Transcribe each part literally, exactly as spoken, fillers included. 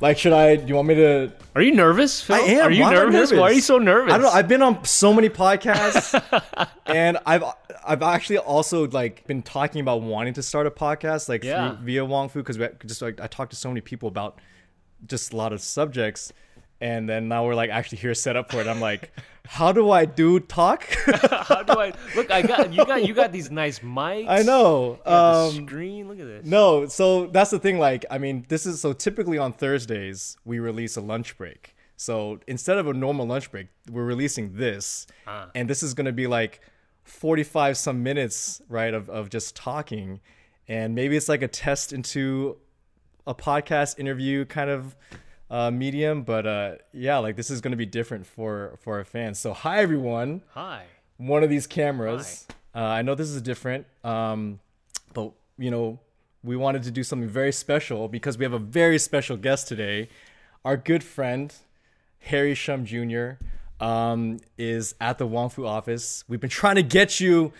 Like, should I? Do you want me to? Are you nervous, Phil? I am. Are you Why nervous? Am I nervous? Why are you so nervous? I don't know. I've been on so many podcasts, and I've I've actually also like been talking about wanting to start a podcast, like yeah. through, via Wong Fu, because we just like I talked to so many people about just a lot of subjects, and then now we're like actually here set up for it. I'm like, how do I do talk? How do I look? I got you got you got these nice mics. I know. Um, the screen. Look at this. No, so that's the thing. Like, I mean, this is so typically on Thursdays we release a lunch break. So instead of a normal lunch break, we're releasing this, uh. and this is going to be like forty-five some minutes, right, of of just talking, and maybe it's like a test into a podcast interview kind of. Uh, medium, but uh, yeah, like this is going to be different for for our fans. So hi everyone. Hi. One of these cameras. Uh, I know this is different, um, but you know we wanted to do something very special because we have a very special guest today. Our good friend Harry Shum Junior Um, is at the Wong Fu office. We've been trying to get you.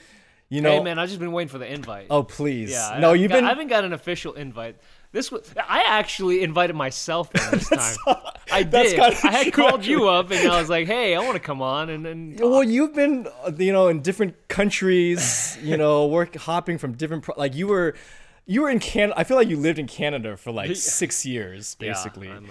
You know. Hey man, I've just been waiting for the invite. Oh please. Yeah. No, I you've got, been. I haven't got an official invite. This was, I actually invited myself in this time. Not, I did. I had true, called actually. you up, and I was like, "Hey, I want to come on." And then, well, you've been, you know, in different countries, you know, work hopping from different. Pro- like you were, you were in Canada. I feel like you lived in Canada for like six years, basically. Yeah, I'm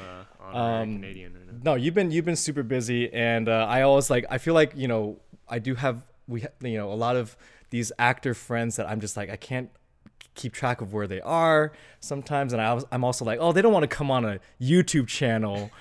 uh, honorary um, Canadian. Right now. No, you've been you've been super busy, and uh, I always like. I feel like you know, I do have we, ha- you know, a lot of these actor friends that I'm just like, I can't. Keep track of where they are sometimes, and I was, I'm also like, oh, they don't want to come on a YouTube channel,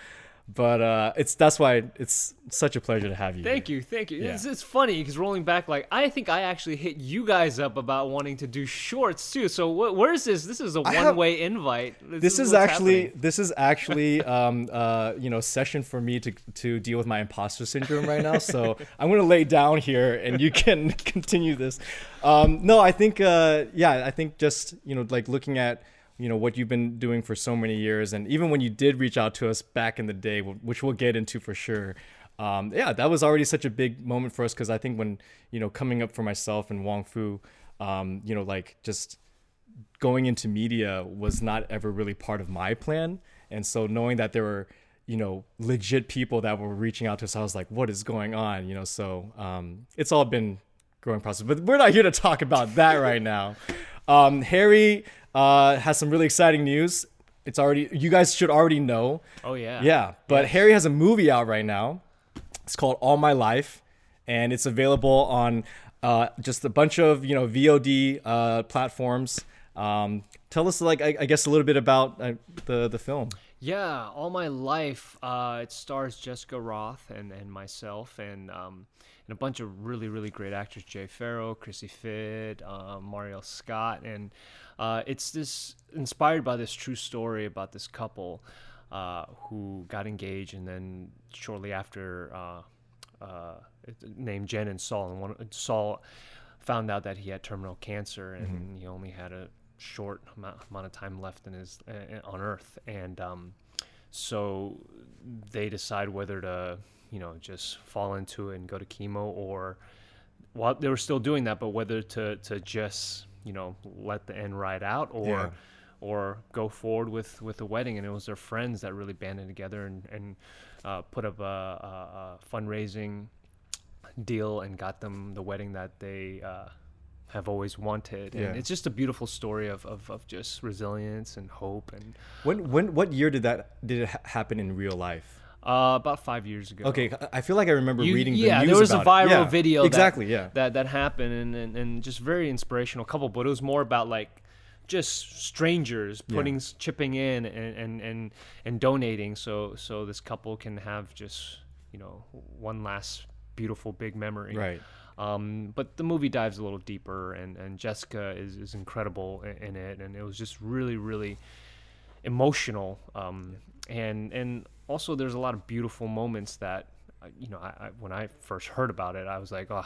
but uh, it's that's why it's such a pleasure to have you. Thank here. you, thank you. Yeah. It's, it's funny because rolling back, like I think I actually hit you guys up about wanting to do shorts too. So wh- where is this? This is a one-way invite. This, this is, is actually happening. this is actually um, uh, you know session for me to to deal with my imposter syndrome right now. So I'm gonna lay down here, and you can continue this. Um, no, I think, uh, yeah, I think just, you know, like looking at, you know, what you've been doing for so many years. And even when you did reach out to us back in the day, which we'll get into for sure. Um, yeah, that was already such a big moment for us. Cause I think when, you know, coming up for myself and Wong Fu, um, you know, like just going into media was not ever really part of my plan. And so knowing that there were, you know, legit people that were reaching out to us, I was like, what is going on? You know, so um, it's all been growing process, but we're not here to talk about that right now. Um, Harry uh, has some really exciting news. It's already, you guys should already know. Oh yeah, yeah. But yes. Harry has a movie out right now. It's called All My Life, and it's available on uh, just a bunch of you know V O D uh, platforms. Um, tell us, like, I, I guess, a little bit about uh, the the film. Yeah, All My Life. Uh, it stars Jessica Rothe and and myself and. Um, And a bunch of really, really great actors: Jay Farrell, Chrissy Fit, uh, Mario Scott, and uh, it's this inspired by this true story about this couple uh, who got engaged, and then shortly after, uh, uh, named Jen and Saul. And one, Saul found out that he had terminal cancer, and mm-hmm. he only had a short amount, amount of time left in his uh, on Earth, and um, so they decide whether to. You know, just fall into it and go to chemo, or while they were still doing that, but whether to, to just, you know, let the end ride out or yeah. or go forward with, with the wedding. And it was their friends that really banded together and, and uh, put up a, a, a fundraising deal and got them the wedding that they uh, have always wanted. Yeah. And it's just a beautiful story of, of, of just resilience and hope. And when when what year did that did it ha- happen in real life? Uh, about five years ago. Okay, I feel like I remember you, reading yeah, the news about it. Yeah, there was a viral video exactly, that, yeah. that that happened, and, and, and just very inspirational couple, but it was more about like just strangers putting, yeah. chipping in and, and, and, and donating so so this couple can have just, you know, one last beautiful big memory. Right. Um, but the movie dives a little deeper, and, and Jessica is, is incredible in, in it, and it was just really, really emotional. Um, and and... Also, there's a lot of beautiful moments that, you know, I, I, when I first heard about it, I was like, oh,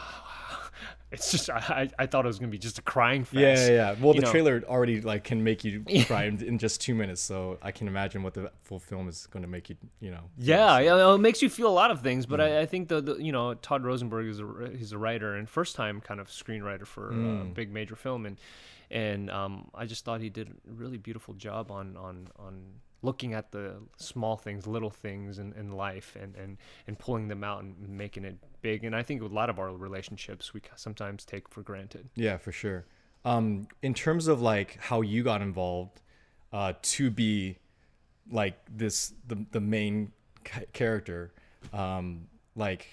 it's just, I, I thought it was going to be just a crying fest. Yeah, yeah, yeah. Well, you the know. trailer already, like, can make you cry in, in just two minutes, so I can imagine what the full film is going to make you, you know. Yeah, you know, so. yeah, it makes you feel a lot of things, but mm. I, I think, the, the you know, Todd Rosenberg, is a, he's a writer and first-time kind of screenwriter for mm. a big major film, and and um, I just thought he did a really beautiful job on on on looking at the small things, little things in, in life, and, and, and pulling them out and making it big. And I think with a lot of our relationships, we sometimes take for granted. Yeah, for sure. Um, in terms of like how you got involved uh, to be like this, the, the main character, um, like,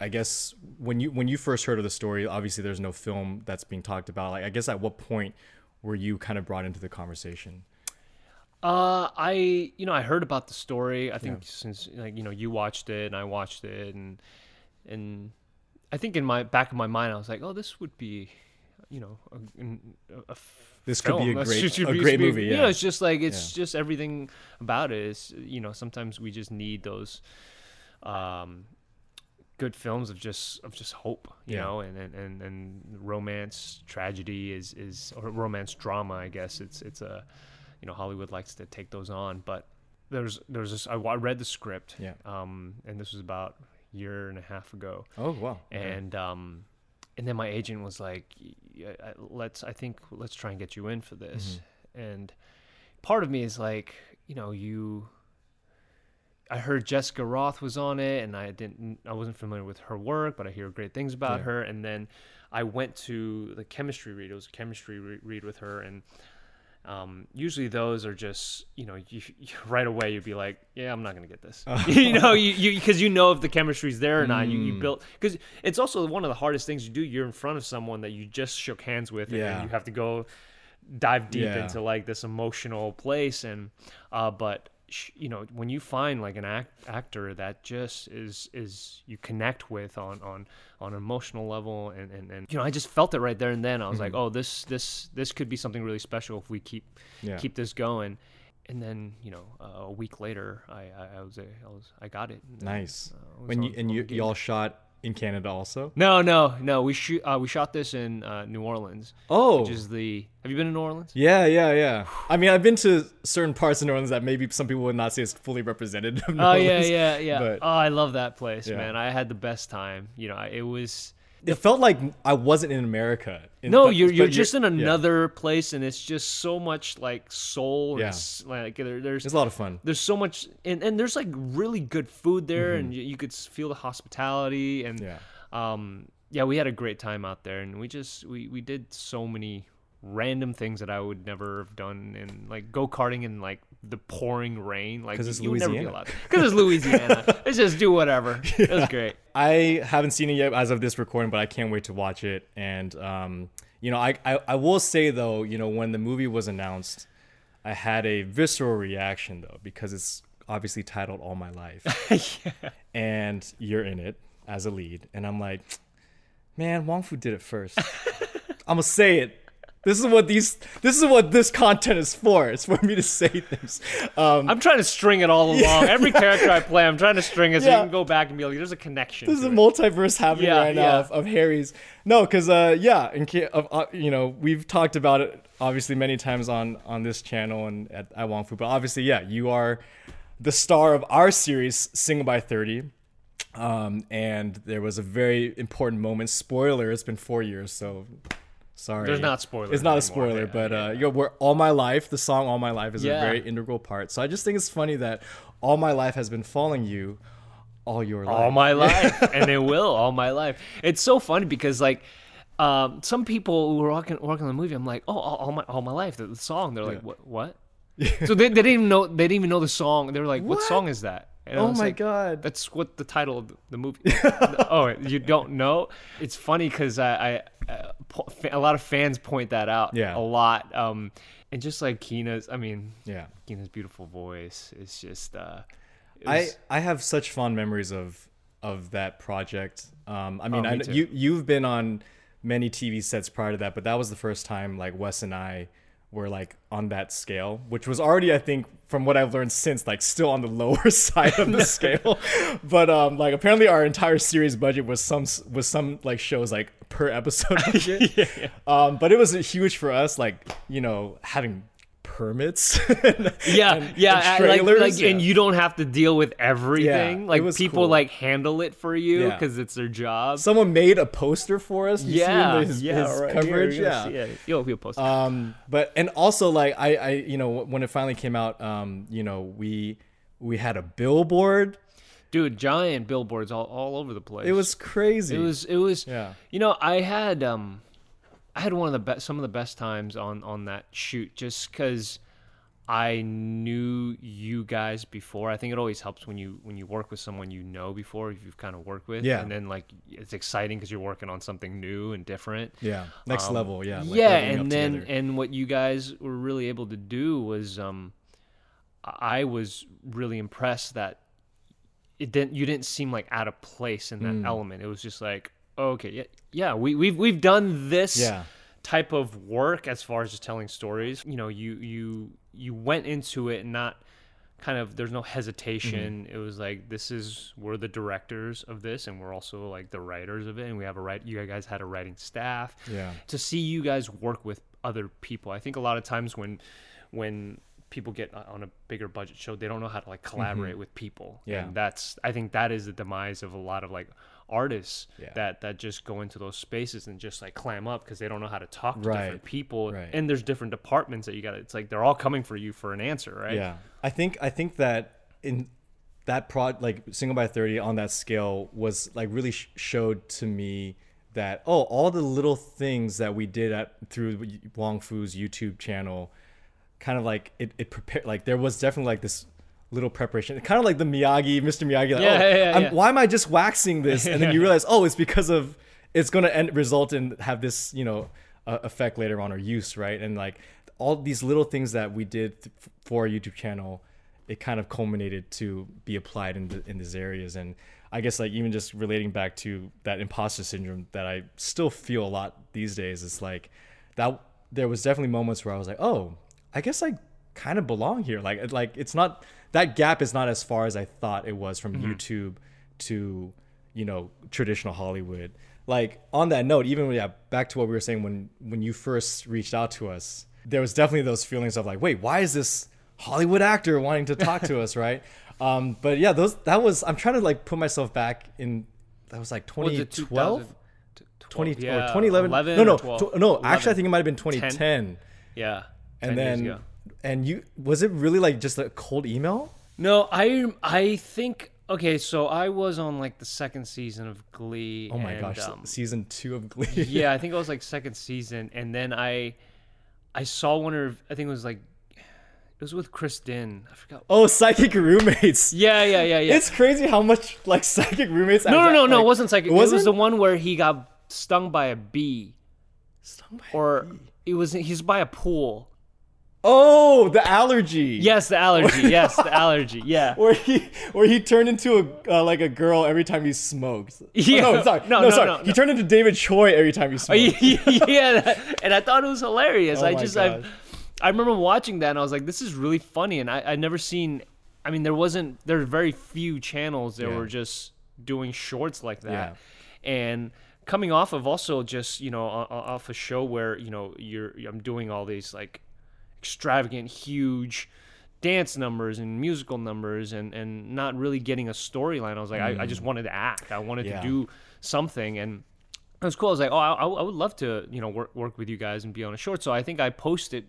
I guess when you, when you first heard of the story, obviously there's no film that's being talked about. Like, I guess at what point were you kind of brought into the conversation? Uh, I, you know, I heard about the story, I think yeah. since like, you know, you watched it and I watched it, and, and I think in my back of my mind, I was like, oh, this would be, you know, a, a, a this film. could be a That's, great, should, a be, great movie. Yeah. You know, it's just like, it's yeah. just everything about it is, you know, sometimes we just need those, um, good films of just of just hope, you yeah. know, and, and and romance tragedy is is or romance drama, I guess it's it's a, you know, Hollywood likes to take those on. But there's there's this, I read the script, yeah, um, and this was about a year and a half ago. Oh wow! And yeah. um, and then my agent was like, let's I think let's try and get you in for this. Mm-hmm. And part of me is like, you know, you. I heard Jessica Rothe was on it, and I didn't, I wasn't familiar with her work, but I hear great things about yeah. her. And then I went to the chemistry read. It was a chemistry re- read with her. And, um, usually those are just, you know, you, you right away you'd be like, yeah, I'm not going to get this, you know, you, you, cause you know, if the chemistry's there or not, mm. you, you built, cause it's also one of the hardest things you do. You're in front of someone that you just shook hands with, yeah. and you have to go dive deep yeah. into like this emotional place. And, uh, but, you know, when you find like an act, actor that just is is you connect with on on on an emotional level, and and, and you know, I just felt it right there and then. I was mm-hmm. like, oh, this this this could be something really special if we keep yeah. keep this going. And then, you know, uh, a week later, I, I I was I was I got it. And nice. Then, uh, when you on, and on you y'all shot in Canada also? No, no, no. We shoot uh, we shot this in uh, New Orleans. Oh, which is the. Have you been to New Orleans? Yeah, yeah, yeah. I mean, I've been to certain parts of New Orleans that maybe some people would not say is fully representative of New oh, Orleans. Oh yeah, yeah, yeah. But, oh, I love that place, yeah. man. I had the best time. You know, it was. It felt like I wasn't in America. In, no, but, you're you're just you're, in another yeah. place, and it's just so much like soul. And yeah. s- like there, there's it's a lot of fun. There's so much, and, and there's like really good food there, mm-hmm. and you, you could feel the hospitality, and yeah. um yeah, we had a great time out there, and we just we we did so many random things that I would never have done, and like go karting in like the pouring rain, like because it's Louisiana. Because it's Louisiana, let's just do whatever. Yeah. It was great. I haven't seen it yet as of this recording, but I can't wait to watch it. And um, you know, I, I I will say though, you know, when the movie was announced, I had a visceral reaction though, because it's obviously titled All My Life, yeah. and you're in it as a lead, and I'm like, man, Wong Fu did it first. I'm gonna say it. This is what these. This is what this content is for. It's for me to say things. Um, I'm trying to string it all along. Yeah, Every yeah. character I play, I'm trying to string it so yeah. you can go back and be like, "There's a connection." This is a it. multiverse happening yeah, right yeah. now of, of Harry's. No, because uh, yeah, in of uh, you know, we've talked about it obviously many times on on this channel and at, at Wong Fu, but obviously, yeah, you are the star of our series, Single by thirty. Um, and there was a very important moment. Spoiler: it's been four years, so. Sorry. There's not spoilers. It's not anymore. a spoiler, yeah, but uh, yeah. you know, we're All My Life, the song All My Life is yeah. a very integral part. So I just think it's funny that All My Life has been following you all your life. All my life. And it will, all my life. It's so funny because, like, um, some people who were working, working on the movie, I'm like, oh, all, all my all my life, the, the song. They're yeah. like, what? what? So they, they, didn't even know, they didn't even know the song. They were like, what, what song is that? And oh my like, God! That's what the title of the movie. Oh, you don't know? It's funny because I, I, I, a lot of fans point that out. Yeah. A lot. Um, and just like Kina's, I mean, yeah, Kina's beautiful voice. It's just. Uh, it was... I I have such fond memories of of that project. Um, I mean, oh, me I, you you've been on many T V sets prior to that, but that was the first time like Wes and I. were like on that scale, which was already, I think, from what I've learned since, like still on the lower side of the scale. But um, like apparently our entire series budget was some was some like shows like per episode budget. yeah, yeah. Um, but it was huge for us, like, you know, having hermits. and, yeah, and, yeah, and trailers. Like, like, yeah. And you don't have to deal with everything. Yeah, like people cool. like handle it for you because yeah. it's their job. Someone made a poster for us. You yeah, see his, yeah, his right. coverage. Here, yeah, yeah, you'll be a poster. Um, but and also like I, I, you know, when it finally came out, um, you know, we we had a billboard. Dude, giant billboards all, all over the place. It was crazy. It was, it was, yeah. You know, I had, um, I had one of the best, some of the best times on, on that shoot, just cause I knew you guys before. I think it always helps when you, when you work with someone, you know, before you've kind of worked with, yeah. and then like, it's exciting cause you're working on something new and different. Yeah. Next um, level. Yeah. Like yeah. And then, together. And what you guys were really able to do was, um, I was really impressed that, it didn't, you didn't seem like out of place in that mm. element. It was just like, okay, yeah, yeah, we, we've, we've done this yeah. type of work as far as just telling stories. You know, you, you, you went into it and not kind of, there's no hesitation. Mm-hmm. It was like, this is, we're the directors of this and we're also like the writers of it. And we have a right, you guys had a writing staff. Yeah. To see you guys work with other people. I think a lot of times when, when, people get on a bigger budget show, they don't know how to like collaborate mm-hmm. with people. Yeah. And that's, I think that is the demise of a lot of like artists yeah. that, that just go into those spaces and just like clam up because they don't know how to talk to right. different people. Right. And there's different departments that you got. It's like, they're all coming for you for an answer. Right. Yeah. I think, I think that in that prod, like Single by thirty on that scale was like really sh- showed to me that, oh, all the little things that we did at through Wong Fu's YouTube channel, kind of like it, it prepared, like there was definitely like this little preparation, kind of like the Miyagi, Mister Miyagi, like, yeah, oh, yeah, yeah, I'm, yeah. why am I just waxing this? And then you realize, oh, it's because of, it's going to end result in have this, you know, uh, effect later on or use, right? And like all these little things that we did th- for our YouTube channel, it kind of culminated to be applied in the, in these areas. And I guess like even just relating back to that imposter syndrome that I still feel a lot these days, it's like that there was definitely moments where I was like, oh, I guess I kind of belong here. Like, like it's not, that gap is not as far as I thought it was from mm-hmm. YouTube to, you know, traditional Hollywood. Like on that note, even yeah, back to what we were saying when, when you first reached out to us, there was definitely those feelings of like, wait, why is this Hollywood actor wanting to talk to us? Right. Um, but yeah, those, that was, I'm trying to like put myself back in, that was like twenty twelve, was twenty, yeah, or twenty eleven. eleven no, no, twelve, no, eleven, actually I think it might've been twenty ten. ten Yeah. And then, and you, was it really like just a cold email? No, I, I think, okay, so I was on like the second season of Glee. Oh my and, gosh, um, season two of Glee. Yeah, I think it was like second season. And then I, I saw one of, I think it was like, it was with Chris Dinn. I forgot. Oh, Psychic Roommates. Yeah, yeah, yeah, yeah. It's crazy how much like Psychic Roommates. No, no, no, like, no, it wasn't Psychic. It, wasn't? It was the one where he got stung by a bee. Stung by or a bee? Or it was, he's by a pool. Oh, the allergy. Yes, the allergy. Yes, the allergy. Yeah. Where he where he turned into a uh, like a girl every time he smoked. Yeah. Oh, no, sorry. No, no, no sorry. No, no. He turned into David Choi every time he smoked. Yeah, that, and I thought it was hilarious. Oh I just I, I remember watching that and I was like, this is really funny, and I I never seen I mean there wasn't there were very few channels that yeah. were just doing shorts like that. Yeah. And coming off of also just, you know, off a show where, you know, you're I'm doing all these like extravagant, huge dance numbers and musical numbers and, and not really getting a storyline. I was like, mm. I, I just wanted to act. I wanted yeah. to do something. And it was cool. I was like, oh, I, I would love to, you know, work, work with you guys and be on a short. So I think I posted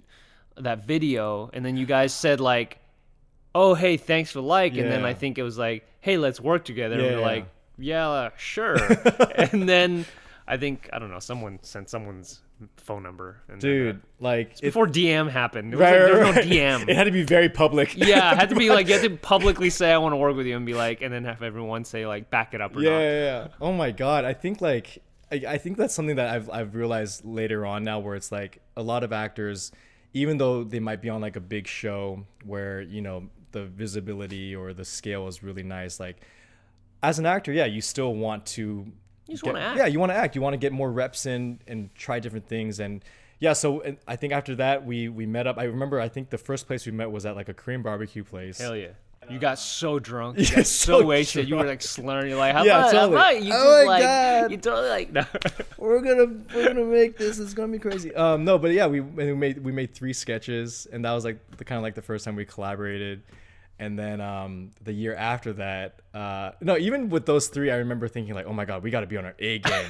that video and then you guys said like, oh, hey, thanks for like. Yeah. And then I think it was like, hey, let's work together. Yeah, and we were yeah. like, yeah, uh, sure. And then I think, I don't know, someone sent someone's phone number and dude then, uh, like it's before it, D M happened it was right, like, there was right. no D M. It had to be very public. Yeah, it had to be like you had to publicly say I want to work with you and be like and then have everyone say like back it up or yeah, not. Yeah yeah oh my god. I think like I, I think that's something that I've I've realized later on now where it's like a lot of actors, even though they might be on like a big show where you know the visibility or the scale is really nice, like as an actor yeah you still want to You just get, want to act. Yeah, you want to act. You want to get more reps in and try different things. And yeah, so and I think after that, we we met up. I remember I think the first place we met was at like a Korean barbecue place. Hell yeah. You got so drunk. You got so, so wasted. Drunk. You were like slurring. You're like, how yeah, about totally. How about you just oh my like, God. You totally like, no. we're gonna we're gonna make this. It's gonna be crazy. Um, no, but yeah, we and we made we made three sketches, and that was like the kind of like the first time we collaborated. And then um, the year after that, uh, no, even with those three, I remember thinking like, oh my God, we got to be on our A game.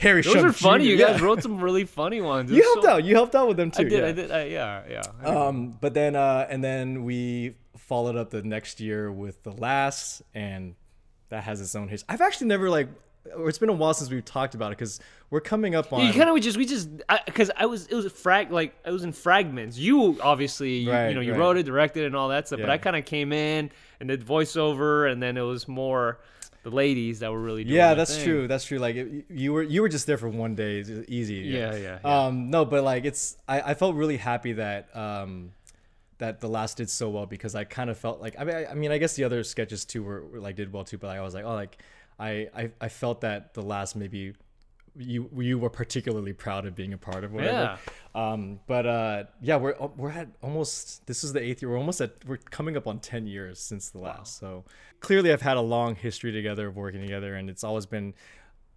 Harry Shum Junior Those are funny. You yeah. guys wrote some really funny ones. It you helped so... out. You helped out with them too. I did. Yeah. I did. I, yeah. Yeah. I um, but then, uh, and then we followed up the next year with The Last, and that has its own history. I've actually never like, or it's been a while since we've talked about it because we're coming up on. You yeah, kind of we just we just because I, I was it was a frag like it was in fragments. You obviously you, right, you know you right. wrote it, directed, and all that stuff. Yeah. But I kind of came in and did voiceover, and then it was more the ladies that were really doing. Yeah, that's thing. true. That's true. Like it, you were you were just there for one day. It's easy. Yeah, yeah, yeah, yeah. Um, no, but like it's I, I felt really happy that um, that The Last did so well because I kind of felt like I mean I, I mean I guess the other sketches too were, were like did well too, but like, I was like oh like. I, I I felt that The Last maybe you you were particularly proud of being a part of whatever. Yeah. Um. But uh. Yeah. We're we're at almost this is the eighth year. We're almost at we're coming up on ten years since The Last. Wow. So clearly, I've had a long history together of working together, and it's always been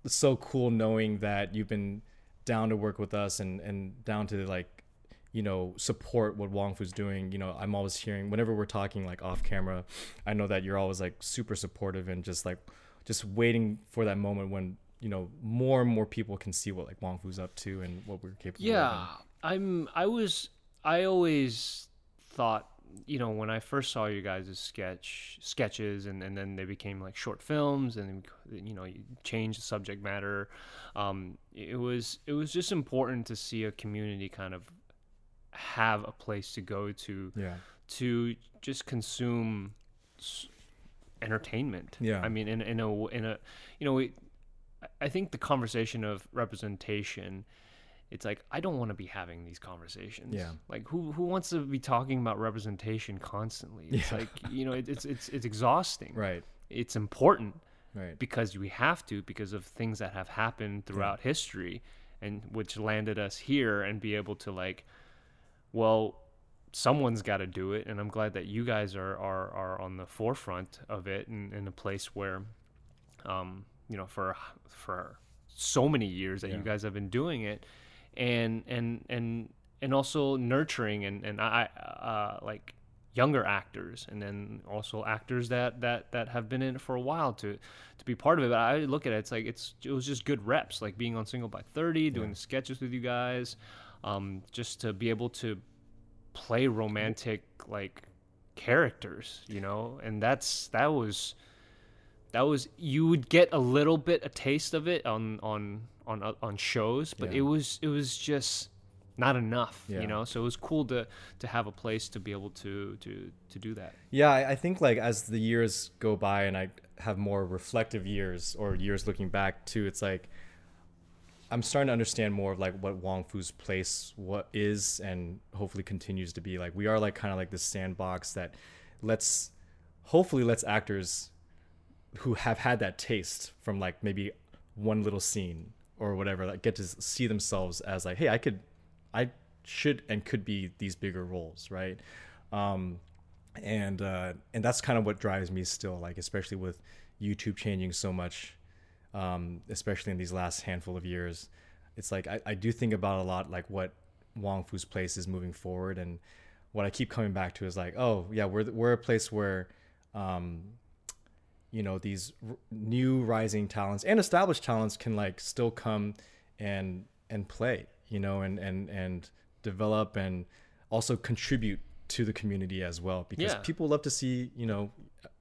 so cool knowing that you've been down to work with us and and down to like you know support what Wong Fu's doing. You know I'm always hearing whenever we're talking like off camera, I know that you're always like super supportive and just like. Just waiting for that moment when, you know, more and more people can see what like Wong Fu's up to and what we're capable yeah, of. Yeah, I'm, I was, I always thought, you know, when I first saw you guys' sketch, sketches and, and then they became like short films and, you know, you changed the subject matter. Um, it was, it was just important to see a community kind of have a place to go to, yeah. to just consume entertainment. Yeah, I mean, in in a in a you know, we, I think the conversation of representation, it's like I don't want to be having these conversations. Yeah, like who who wants to be talking about representation constantly? It's yeah. like you know, it, it's it's it's exhausting. Right, it's important. Right, because we have to because of things that have happened throughout yeah. history, and which landed us here and be able to like, well. Someone's got to do it, and I'm glad that you guys are are, are on the forefront of it and in a place where um you know for for so many years that yeah. you guys have been doing it and and and and also nurturing and and I uh like younger actors and then also actors that that that have been in it for a while to to be part of it. But I look at it, it's like it's it was just good reps, like being on Single by thirty, doing yeah. the sketches with you guys, um just to be able to play romantic like characters, you know, and that's that was that was you would get a little bit a taste of it on on on on shows, but yeah. it was it was just not enough, yeah. you know. So it was cool to to have a place to be able to to to do that. Yeah, I think like as the years go by and I have more reflective years or years looking back too, it's like I'm starting to understand more of like what Wong Fu's place what is and hopefully continues to be. Like we are like kind of like this sandbox that lets hopefully lets actors who have had that taste from like maybe one little scene or whatever like get to see themselves as like, hey, I could I should and could be these bigger roles, right? Um and uh and that's kind of what drives me still, like especially with YouTube changing so much. Um, especially in these last handful of years, it's like I, I do think about a lot like what Wong Fu's place is moving forward, and what I keep coming back to is like, oh yeah, we're we're a place where, um, you know, these r- new rising talents and established talents can like still come and and play, you know, and and and develop and also contribute to the community as well, because yeah. people love to see you know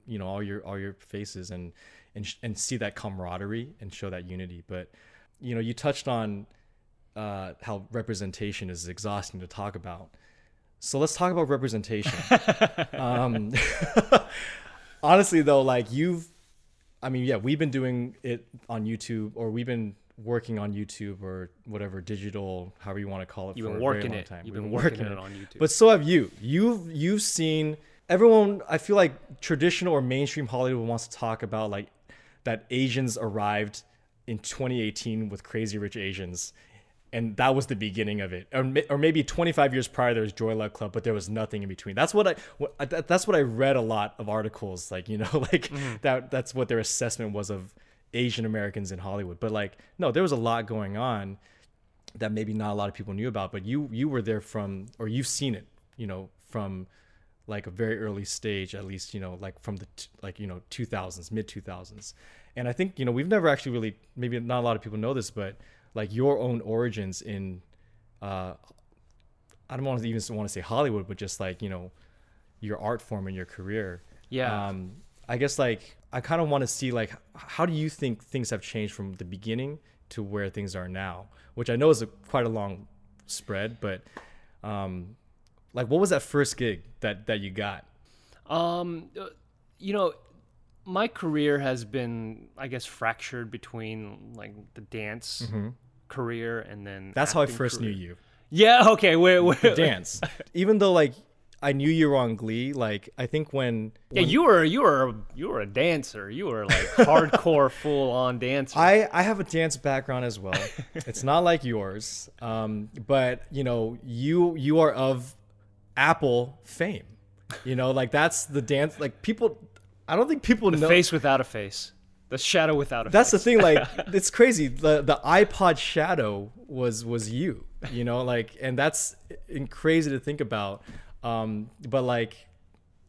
you know all your all your faces and. And, sh- and see that camaraderie and show that unity. But, you know, you touched on uh, how representation is exhausting to talk about. So let's talk about representation. um, honestly, though, like you've, I mean, yeah, we've been doing it on YouTube or we've been working on YouTube or whatever, digital, however you want to call it. You've been working it. You've been working it on YouTube. But so have you. You've, you've seen everyone, I feel like traditional or mainstream Hollywood wants to talk about like, that Asians arrived in twenty eighteen with Crazy Rich Asians And that was the beginning of it. Or, or maybe twenty-five years prior, there was Joy Luck Club, but there was nothing in between. That's what I, what, that's what I read a lot of articles, like, you know, like mm-hmm. that, that's what their assessment was of Asian Americans in Hollywood. But like, no, there was a lot going on that maybe not a lot of people knew about, but you, you were there from, or you've seen it, you know, from like a very early stage, at least, you know, like from the, t- like, you know, two thousands, mid two thousands. And I think, you know, we've never actually really, maybe not a lot of people know this, but like your own origins in, uh, I don't want to even want to say Hollywood, but just like, you know, your art form and your career. Yeah. Um, I guess like, I kind of want to see like, how do you think things have changed from the beginning to where things are now? Which I know is a, quite a long spread, but um, like, what was that first gig that, that you got? Um, you know, my career has been, I guess, fractured between like the dance mm-hmm. career and then that's how I first career. knew you. Yeah. Okay. Wait. wait. The dance. Even though like I knew you were on Glee, like I think when yeah when, you were you were you were a dancer. You were like hardcore, full on dancer. I I have a dance background as well. It's not like yours, um, but you know you you are of Apple fame. You know, like that's the dance. Like people. I don't think people the know. The face without a face. The shadow without a That's face. That's the thing. Like, it's crazy. The the iPod shadow was was you, you know, like, and that's crazy to think about. Um, but like,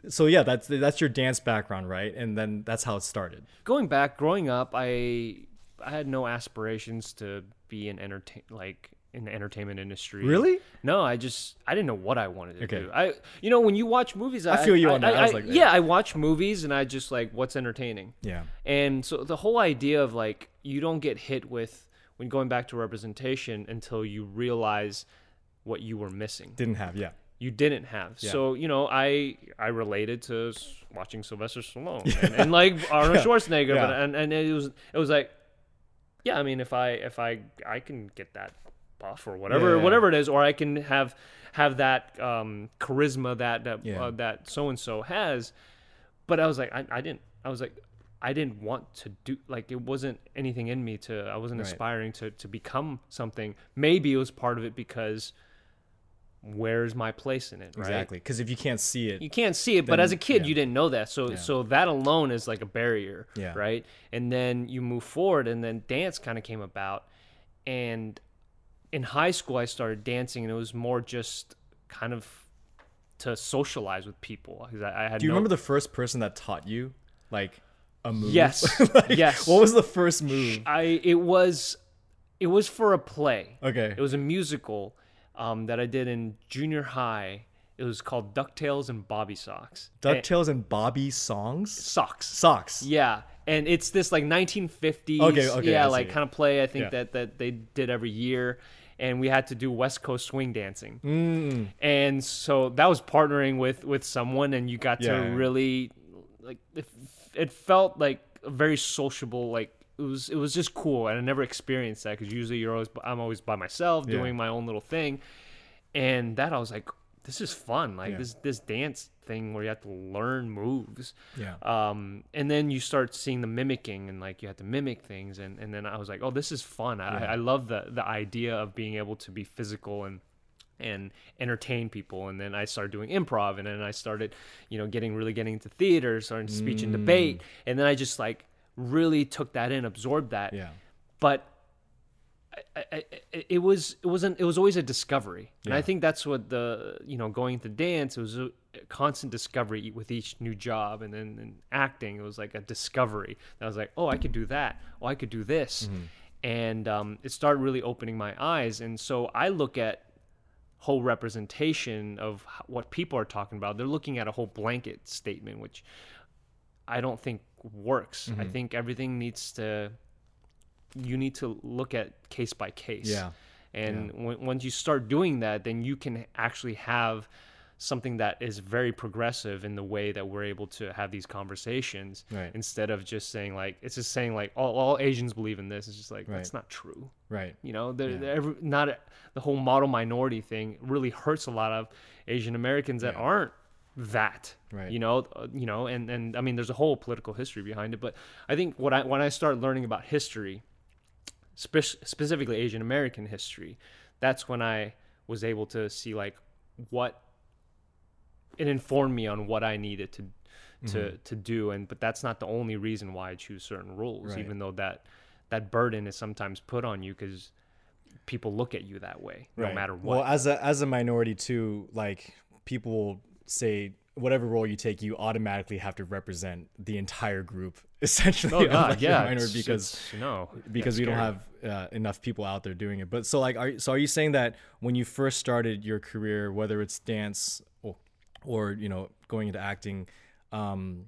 so yeah, that's, that's your dance background, right? And then that's how it started. Going back, growing up, I I had no aspirations to be an entertain, like in the entertainment industry. Really? No, I just, I didn't know what I wanted to okay. do. I, you know, when you watch movies, I, I feel you I, on that. I, I was like, yeah, yeah, I watch movies and I just like, what's entertaining? Yeah. And so the whole idea of like, you don't get hit with when going back to representation until you realize what you were missing. Didn't have. Yeah. You didn't have. Yeah. So, you know, I, I related to watching Sylvester Stallone yeah. and, and like Arnold yeah. Schwarzenegger. Yeah. But, and, and it was, it was like, yeah, I mean, if I, if I, I can get that buff or whatever yeah. whatever it is, or I can have have that um charisma that that yeah. uh, that so-and-so has. But I was like I, I didn't I was like I didn't want to do, like it wasn't anything in me to I wasn't right. aspiring to to become something. Maybe it was part of it because where's my place in it, right? Exactly, because if you can't see it you can't see it then, but as a kid yeah. you didn't know that, so yeah. so that alone is like a barrier, yeah. right? And then you move forward and then dance kind of came about. And in high school, I started dancing, and it was more just kind of to socialize with people. I, I had Do you no... remember the first person that taught you, like, a move? Yes, like, yes. What was the first move? I it was, it was for a play. Okay, it was a musical um, that I did in junior high. It was called DuckTales and Bobby Socks. DuckTales and, and Bobby Songs? Socks. Socks. Yeah. And it's this like nineteen fifties, okay, okay, yeah, like kind of play I think yeah. that, that they did every year. And we had to do West Coast swing dancing. Mm. And so that was partnering with, with someone, and you got yeah. to really, like, it, it felt like a very sociable, like, it was it was just cool. And I never experienced that because usually you're always, I'm always by myself doing yeah. my own little thing. And that I was like, this is fun, like yeah. this this dance thing where you have to learn moves, yeah um and then you start seeing the mimicking, and like you have to mimic things, and and then I was like, oh, this is fun. I, yeah. I love the the idea of being able to be physical and and entertain people. And then I started doing improv, and then I started, you know, getting really getting into theater, starting speech mm. and debate, and then I just like really took that in, absorbed that. Yeah but I, I, it was it wasn't it was always a discovery, and yeah. I think that's what the you know going to dance, it was a constant discovery with each new job. And then and acting, it was like a discovery. And I was like, oh, I could do that, oh, I could do this. Mm-hmm. And um, it started really opening my eyes. And so I look at whole representation of what people are talking about. They're looking at a whole blanket statement, which I don't think works. Mm-hmm. I think everything needs to. You need to look at case by case. Yeah. And yeah. When, once you start doing that, then you can actually have something that is very progressive in the way that we're able to have these conversations, right. instead of just saying like, it's just saying like, all, all Asians believe in this. It's just like, right. that's not true. Right. You know, they're, yeah. they're not a, the whole model minority thing really hurts a lot of Asian Americans that yeah. aren't that, right. you know, you know, and, and I mean, there's a whole political history behind it, but I think what I, when I start learning about history, spe- specifically Asian American history, that's when I was able to see like what it informed me on what I needed to to mm-hmm. to do. And but that's not the only reason why I choose certain roles, right. even though that that burden is sometimes put on you because people look at you that way, right. no matter what. Well, as a as a minority too, like people will say whatever role you take, you automatically have to represent the entire group essentially. Oh God, like yeah, minor it's, because it's, no, because we scary. don't have uh, enough people out there doing it. But so like, are so are you saying that when you first started your career, whether it's dance or, or you know going into acting, um,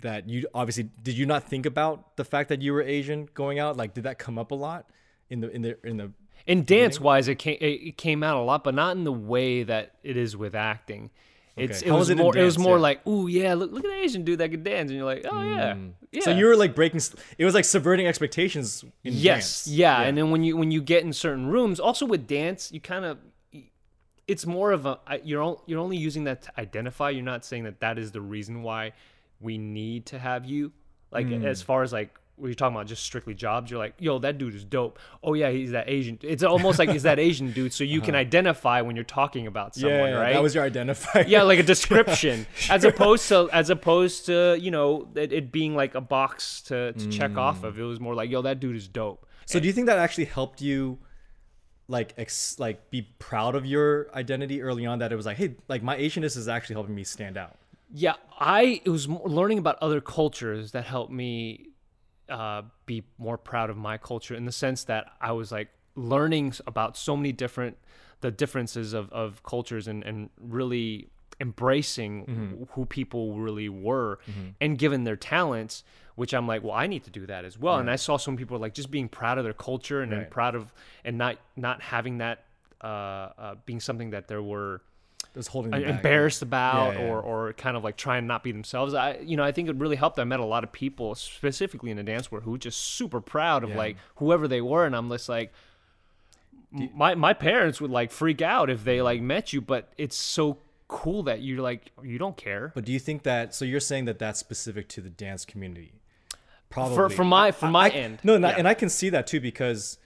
that you obviously did you not think about the fact that you were Asian going out? Like, did that come up a lot in the in the in the in dance beginning? wise? It came it came out a lot, but not in the way that it is with acting. Okay. It's, it, was it, more, dance, it was more. It was more like, ooh, yeah, look, look at that Asian dude that can dance, and you're like, oh mm. yeah, yeah. So you were like breaking. It was like subverting expectations. in Yes, dance. Yeah. yeah. And then when you when you get in certain rooms, also with dance, you kind of, it's more of a you're you're only using that to identify. You're not saying that that is the reason why we need to have you. Like mm. as far as like what you're talking about, just strictly jobs. You're like, yo, that dude is dope. Oh yeah, he's that Asian. It's almost like is that Asian dude, so you uh-huh. can identify when you're talking about someone, yeah, yeah, right? That was your identifier. Yeah, like a description, yeah. as opposed to as opposed to you know it, it being like a box to, to mm. check off of. It was more like, yo, that dude is dope. So and, do you think that actually helped you, like ex- like be proud of your identity early on? That it was like, hey, like my Asianness is actually helping me stand out. Yeah, I it was learning about other cultures that helped me. Uh, be more proud of my culture in the sense that I was like learning about so many different the differences of, of cultures and, and really embracing mm-hmm. who people really were mm-hmm. and given their talents, which I'm like, well, I need to do that as well. Right. And I saw some people like just being proud of their culture and, right. and proud of and not not having that uh, uh, being something that they were was holding them embarrassed back. about yeah, yeah. or or kind of like trying not be themselves. I you know I think it really helped. I met a lot of people specifically in the dance world who were just super proud of yeah. like whoever they were, and I'm just like you, my my parents would like freak out if they like met you, but it's so cool that you're like you don't care. But do you think that so you're saying that that's specific to the dance community? Probably for, for my for my I, end. I, no, and, yeah. I, and I can see that too because.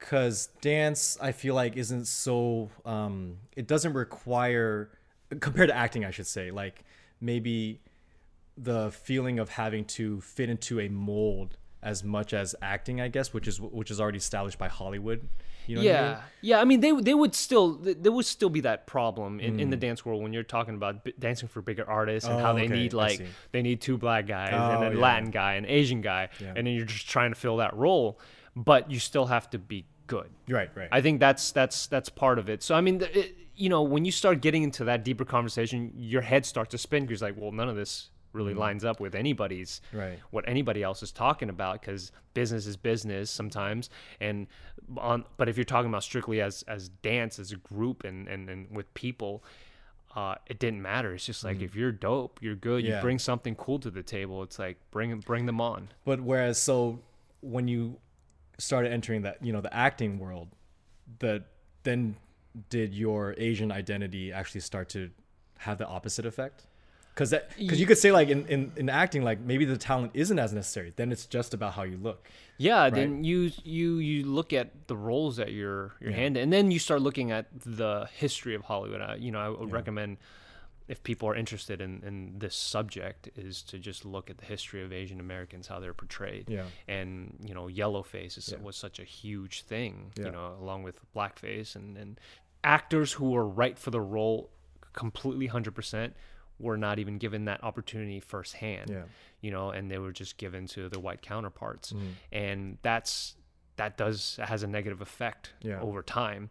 Because dance, I feel like, isn't so... Um, it doesn't require... Compared to acting, I should say. Like, maybe the feeling of having to fit into a mold as much as acting, I guess, which is which is already established by Hollywood. You know yeah. what I mean? Yeah, I mean, they they would still... There would still be that problem in, mm. in the dance world when you're talking about b- dancing for bigger artists and oh, how they okay. need, like... They need two black guys oh, and a yeah. Latin guy and Asian guy. Yeah. And then you're just trying to fill that role. But you still have to be good. Right, right. I think that's that's that's part of it. So, I mean, it, you know, when you start getting into that deeper conversation, your head starts to spin because like, well, none of this really mm-hmm. lines up with anybody's, right. what anybody else is talking about because business is business sometimes. And on, but if you're talking about strictly as, as dance, as a group and, and, and with people, uh, it didn't matter. It's just like, mm-hmm. if you're dope, you're good, yeah. you bring something cool to the table. It's like, bring bring them on. But whereas, so when you... started entering that, you know, the acting world, that then did your Asian identity actually start to have the opposite effect? Because that, because you could say like in, in, in acting, like maybe the talent isn't as necessary. Then it's just about how you look. Yeah. Right? Then you, you, you look at the roles that you're, you're yeah. handed, and then you start looking at the history of Hollywood. I, you know, I would yeah. recommend if people are interested in, in this subject is to just look at the history of Asian Americans, how they're portrayed. Yeah. And, you know, yellowface is, yeah. was such a huge thing, yeah. you know, along with blackface and, and actors who were right for the role completely one hundred percent were not even given that opportunity firsthand, yeah. you know, and they were just given to their white counterparts. Mm. And that's, that does, has a negative effect yeah. over time.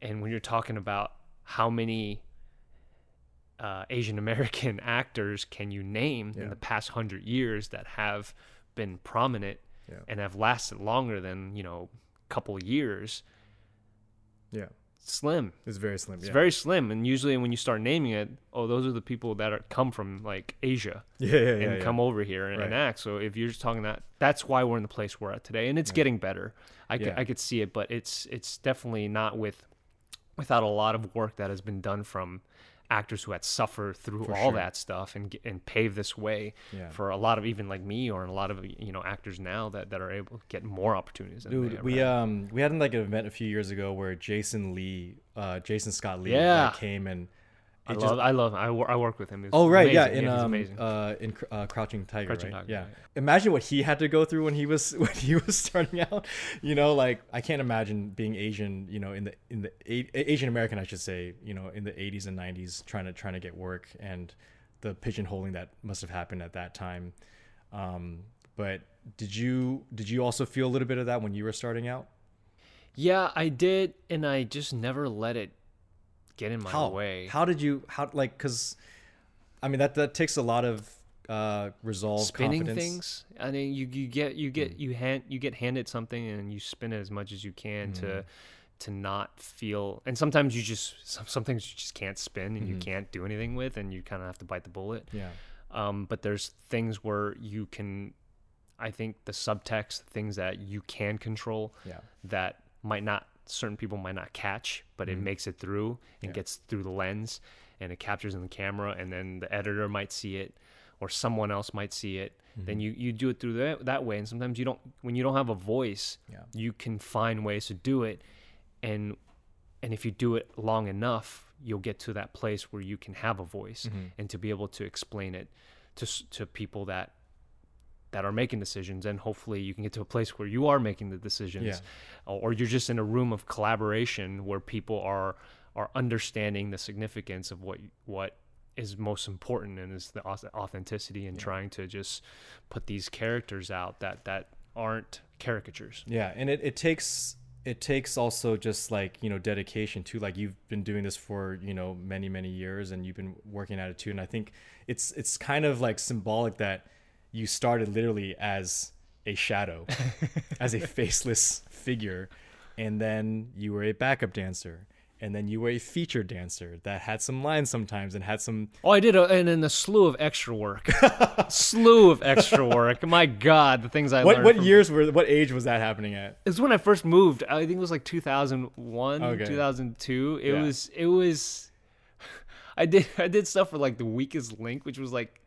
And when you're talking about how many, Uh, Asian American actors can you name yeah. in the past hundred years that have been prominent yeah. and have lasted longer than, you know, a couple of years? Yeah. Slim. It's very slim. It's yeah. very slim. And usually when you start naming it, oh, those are the people that are, come from like Asia yeah, yeah, yeah, and yeah. come over here and, right. and act. So if you're just talking that, that's why we're in the place we're at today. And it's right. getting better. I, yeah. could, I could see it, but it's, it's definitely not with, without a lot of work that has been done from actors who had suffered through for all sure. that stuff and and pave this way yeah. for a lot of even like me or a lot of you know actors now that, that are able to get more opportunities. Dude, we had. um we had like an event a few years ago where Jason Lee, uh, Jason Scott Lee, yeah. like, came and. I, just, love, I love him. I, I work with him. It's oh, right. Amazing. Yeah. In, yeah, um, amazing. Uh, in uh, Crouching Tiger. Crouching right? Tiger yeah. yeah. Imagine what he had to go through when he was when he was starting out. You know, like I can't imagine being Asian, you know, in the in the a Asian American, I should say, you know, in the eighties and nineties, trying to trying to get work and the pigeonholing that must have happened at that time. Um, but did you did you also feel a little bit of that when you were starting out? Yeah, I did. And I just never let it get in my how, way. How did you how like because I mean that that takes a lot of uh resolve, spinning confidence. Things I mean you you get you get mm. you hand you get handed something and you spin it as much as you can mm. to to not feel, and sometimes you just some, some things you just can't spin and mm. you can't do anything with and you kind of have to bite the bullet. Yeah um but there's things where you can, I think the subtext, things that you can control yeah. that might not certain people might not catch, but it mm. makes it through and yeah. gets through the lens and it captures in the camera, and then the editor might see it or someone else might see it. Mm-hmm. Then you, you do it through that, that way. And sometimes you don't, when you don't have a voice, yeah. you can find ways to do it. And, and if you do it long enough, you'll get to that place where you can have a voice mm-hmm. and to be able to explain it to, to people that, that are making decisions, and hopefully you can get to a place where you are making the decisions yeah. or you're just in a room of collaboration where people are are understanding the significance of what what is most important, and is the authenticity and yeah. trying to just put these characters out that that aren't caricatures. Yeah, and it, it takes it takes also just like, you know, dedication too. Like you've been doing this for, you know, many many years and you've been working at it too, and I think it's it's kind of like symbolic that you started literally as a shadow, as a faceless figure, and then you were a backup dancer, and then you were a featured dancer that had some lines sometimes and had some. Oh, I did, a, and then a slew of extra work, slew of extra work. My God, the things I what, learned. What from years were? What age was that happening at? It was when I first moved. I think it was like two thousand one, okay. two thousand two. It yeah. was. It was. I did. I did stuff for like The Weakest Link, which was like.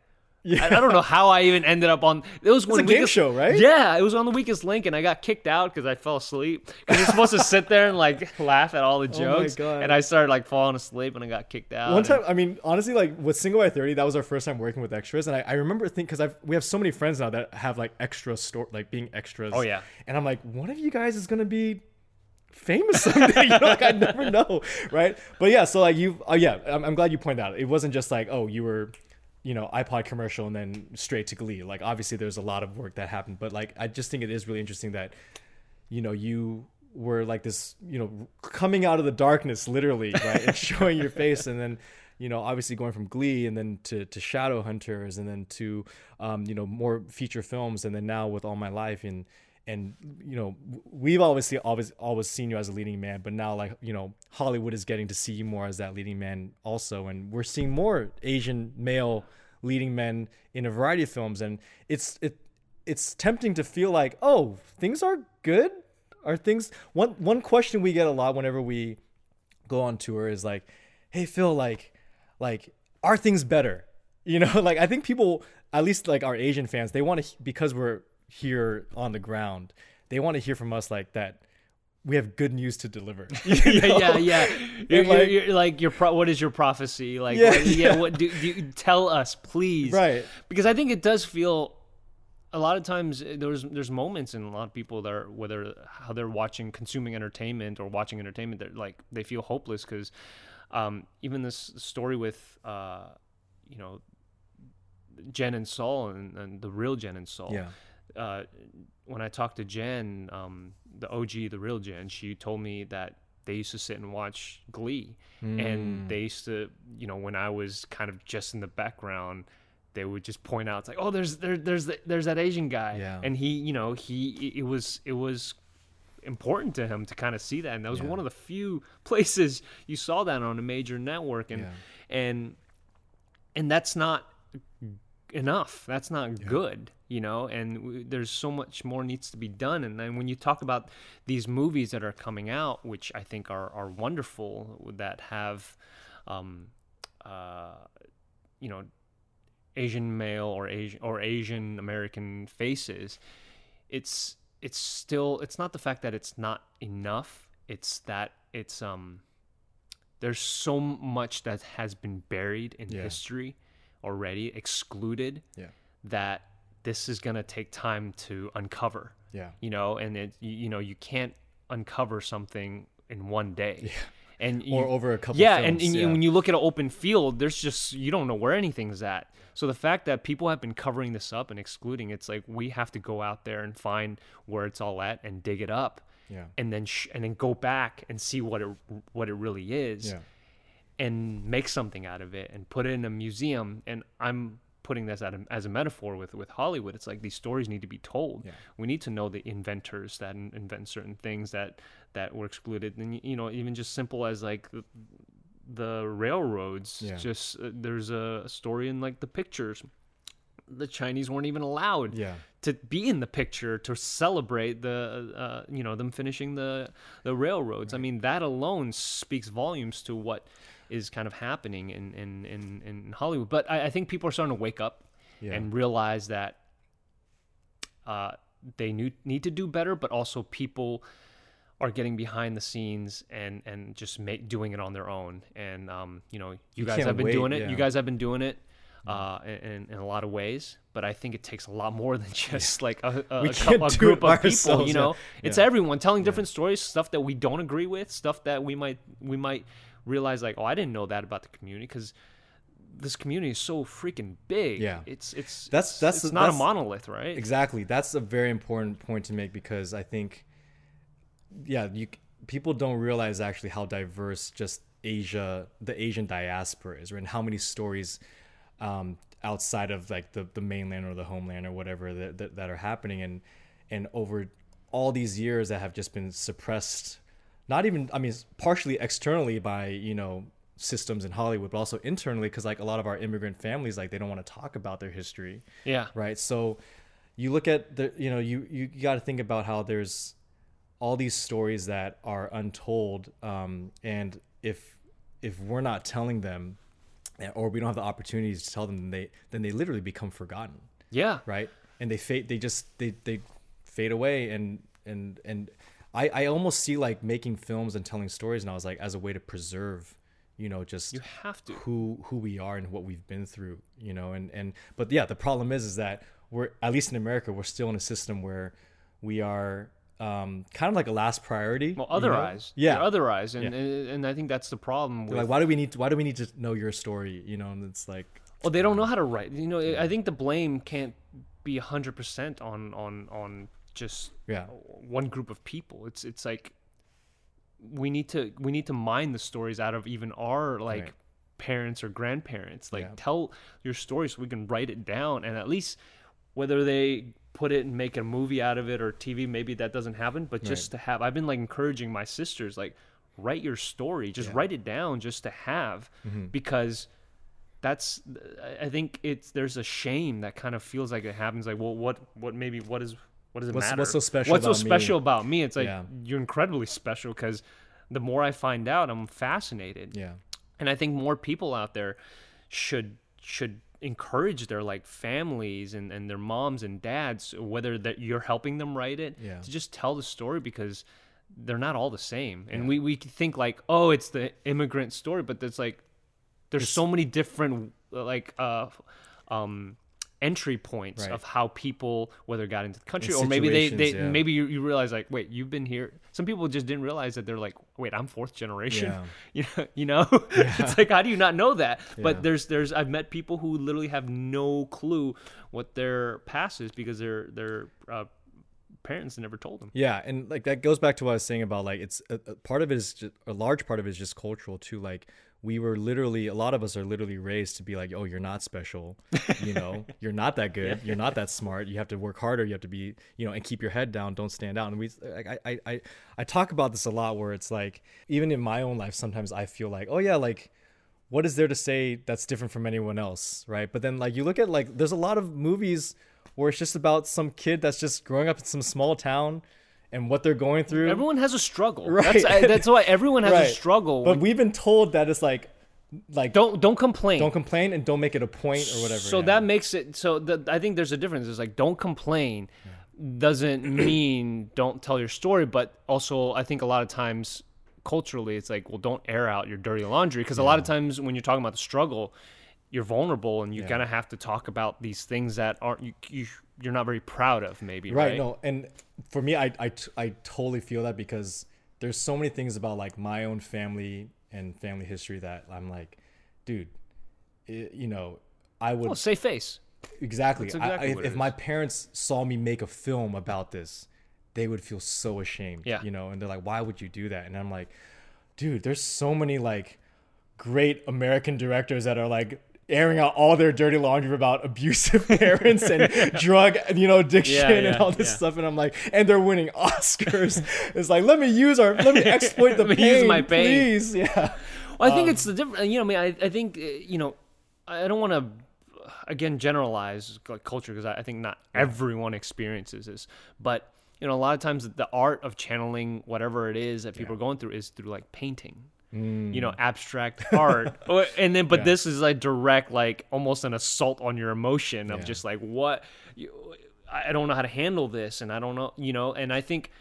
Yeah. I don't know how I even ended up on it was one game show, right? Yeah, it was on The Weakest Link, and I got kicked out because I fell asleep. Because you're supposed to sit there and like laugh at all the jokes, oh my God. And I started like falling asleep, and I got kicked out. One time, I mean, honestly, like with Single by thirty, that was our first time working with extras, and I, I remember thinking because I've we have so many friends now that have like extra store, like being extras. Oh yeah, and I'm like, one of you guys is gonna be famous someday. You know, like I never know, right? But yeah, so like you, oh yeah, I'm, I'm glad you pointed out. It wasn't just like oh you were. You know, iPod commercial and then straight to Glee. Like obviously there's a lot of work that happened, but like I just think it is really interesting that, you know, you were like this, you know, coming out of the darkness literally, right? And showing your face, and then, you know, obviously going from Glee and then to, to Shadowhunters, and then to um, you know, more feature films, and then now with All My Life, and and you know, we've obviously always always seen you as a leading man, but now like, you know, Hollywood is getting to see you more as that leading man also, and we're seeing more Asian male leading men in a variety of films, and it's it it's tempting to feel like, oh, things are good. Are things one one question we get a lot whenever we go on tour is like, hey Phil, like like are things better? You know, like I think people, at least like our Asian fans, they want to, because we're here on the ground, they want to hear from us like that we have good news to deliver. You know? Yeah, yeah. You're, you're, like, you're, like your pro what is your prophecy? Like, yeah, what, yeah, yeah. What do, do you tell us, please? Right. Because I think it does feel a lot of times there's there's moments in a lot of people that are, whether how they're watching, consuming entertainment or watching entertainment, that like they feel hopeless because um, even this story with uh, you know, Jen and Saul, and, and the real Jen and Saul. Yeah. Uh, when I talked to Jen, um, the O G, the real Jen, she told me that they used to sit and watch Glee, mm. and they used to, you know, when I was kind of just in the background, they would just point out, it's like, oh, there's there, there's the, there's that Asian guy, yeah. and he, you know, he it was it was important to him to kind of see that, and that was yeah. one of the few places you saw that on a major network, and yeah. and and that's not enough. That's not yeah. good. You know, and w there's so much more needs to be done. And then when you talk about these movies that are coming out, which I think are, are wonderful, that have um, uh, you know, Asian male or Asian or Asian American faces, it's it's still it's not the fact that it's not enough. It's that it's um there's so much that has been buried in yeah. history already, excluded. Yeah. That this is gonna take time to uncover. Yeah. You know, and it you know you can't uncover something in one day. Yeah. And you, or over a couple yeah, films. And, and yeah, and when you look at an open field, there's just, you don't know where anything's at. So the fact that people have been covering this up and excluding, it's like we have to go out there and find where it's all at and dig it up. Yeah. And then sh- and then go back and see what it what it really is. Yeah. And make something out of it and put it in a museum. And I'm putting this out as a metaphor with, with Hollywood. It's like these stories need to be told. Yeah. We need to know the inventors that invent certain things that, that were excluded. And, you know, even just simple as like the railroads, yeah. just uh, there's a story in like the pictures. The Chinese weren't even allowed yeah. to be in the picture to celebrate the, uh, you know, them finishing the, the railroads. Right. I mean, that alone speaks volumes to what is kind of happening in, in, in, in Hollywood. But I, I think people are starting to wake up yeah. and realize that uh, they knew, need to do better, but also people are getting behind the scenes and, and just make, doing it on their own. And, um, you know, you, you guys have been wait, doing it. Yeah. You guys have been doing it uh, in, in a lot of ways. But I think it takes a lot more than just like a, a, a, couple, a group of people, you know. Yeah. It's everyone telling different yeah. stories, stuff that we don't agree with, stuff that we might we might – realize like, oh, I didn't know that about the community, because this community is so freaking big. Yeah, it's it's that's that's it's a, not that's, a monolith, right? Exactly. That's a very important point to make, because I think, yeah, you people don't realize actually how diverse just Asia, the Asian diaspora is, right? And how many stories um, outside of like the the mainland or the homeland or whatever that that, that are happening, and and over all these years that have just been suppressed. Not even, I mean, partially externally by, you know, systems in Hollywood, but also internally, because like a lot of our immigrant families, like they don't want to talk about their history. Yeah. Right. So you look at the, you know, you, you got to think about how there's all these stories that are untold. Um, and if, if we're not telling them, or we don't have the opportunities to tell them, then they, then they literally become forgotten. Yeah. Right. And they fade, they just, they, they fade away. And, and, and, I, I almost see like making films and telling stories, and I was like, as a way to preserve, you know, just you have to. who who we are and what we've been through, you know, and and but yeah, the problem is is that we're, at least in America, we're still in a system where we are um, kind of like a last priority. Well, otherized, you know? yeah, You're otherized, and, yeah. and and I think that's the problem. With... Like, why do we need to, why do we need to know your story, you know? And it's like, well, they don't know how to write, you know. Yeah. I think the blame can't be a hundred percent on on on. just yeah. one group of people. It's it's like we need to we need to mine the stories out of even our like right. parents or grandparents. Like yeah. tell your story so we can write it down, and at least whether they put it and make a movie out of it or T V, maybe that doesn't happen. But just right. to have, I've been like encouraging my sisters, like write your story, just yeah. write it down, just to have, mm-hmm. because that's I think it's there's a shame that kind of feels like it happens. Like well, what what maybe what is What does it what's, matter? What's so special? What's about so special me? about me? It's like yeah. you're incredibly special, because the more I find out, I'm fascinated. Yeah, and I think more people out there should should encourage their like families and, and their moms and dads, whether that you're helping them write it, yeah. to just tell the story, because they're not all the same. And yeah. we we think like, oh, it's the immigrant story, but it's like there's it's, so many different like uh um. entry points right. of how people whether got into the country, or maybe they, they yeah. maybe you, you realize like, wait, you've been here. Some people just didn't realize that. They're like, wait, I'm fourth generation. Yeah. You know, you yeah. know, it's like, how do you not know that? Yeah. But there's there's I've met people who literally have no clue what their past is, because their their uh, parents never told them. Yeah, and like that goes back to what I was saying about like it's a, a part of it is just, a large part of it is just cultural too. Like, we were literally, a lot of us are literally raised to be like, oh, you're not special, you know, you're not that good, you're not that smart, you have to work harder, you have to be, you know, and keep your head down, don't stand out. And we, I, I, I, I talk about this a lot, where it's like, even in my own life, sometimes I feel like, oh yeah, like, what is there to say that's different from anyone else, right? But then like, you look at like, there's a lot of movies where it's just about some kid that's just growing up in some small town, and what they're going through. Everyone has a struggle. Right. That's, that's why everyone has right. a struggle. But we've been told that it's like, like don't don't complain. Don't complain and don't make it a point or whatever. So yeah. that makes it so the, I think there's a difference. It's like don't complain yeah. doesn't mean don't tell your story, but also I think a lot of times culturally it's like, well, don't air out your dirty laundry, because yeah. a lot of times when you're talking about the struggle, you're vulnerable and you yeah. kind of have to talk about these things that aren't you, you you're not very proud of, maybe. Right, right? No, and for me I, I I totally feel that, because there's so many things about like my own family and family history that I'm like, dude, it, you know, I would oh, save face. Exactly. exactly I, I, if is. my parents saw me make a film about this, they would feel so ashamed, yeah. you know, and they're like, why would you do that? And I'm like, dude, there's so many like great American directors that are like airing out all their dirty laundry about abusive parents and yeah. drug, you know, addiction yeah, yeah, and all this yeah. stuff, and I'm like, and they're winning Oscars. It's like, let me use our, let me exploit the let me pain, use my pain, please. Yeah. Well, I think um, it's the different. You know, I mean, I, I think, you know, I don't want to again generalize culture, because I, I think not everyone experiences this, but you know, a lot of times the art of channeling whatever it is that people yeah. are going through is through like painting. Mm. You know, abstract art. And then, but yeah. this is like direct, like almost an assault on your emotion of yeah. just like, what, you, I don't know how to handle this. And I don't know, you know, and I think,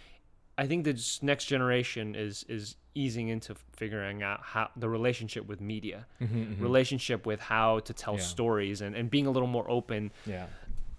I think the next generation is, is easing into figuring out how the relationship with media, mm-hmm, mm-hmm. relationship with how to tell yeah. stories, and, and being a little more open, yeah.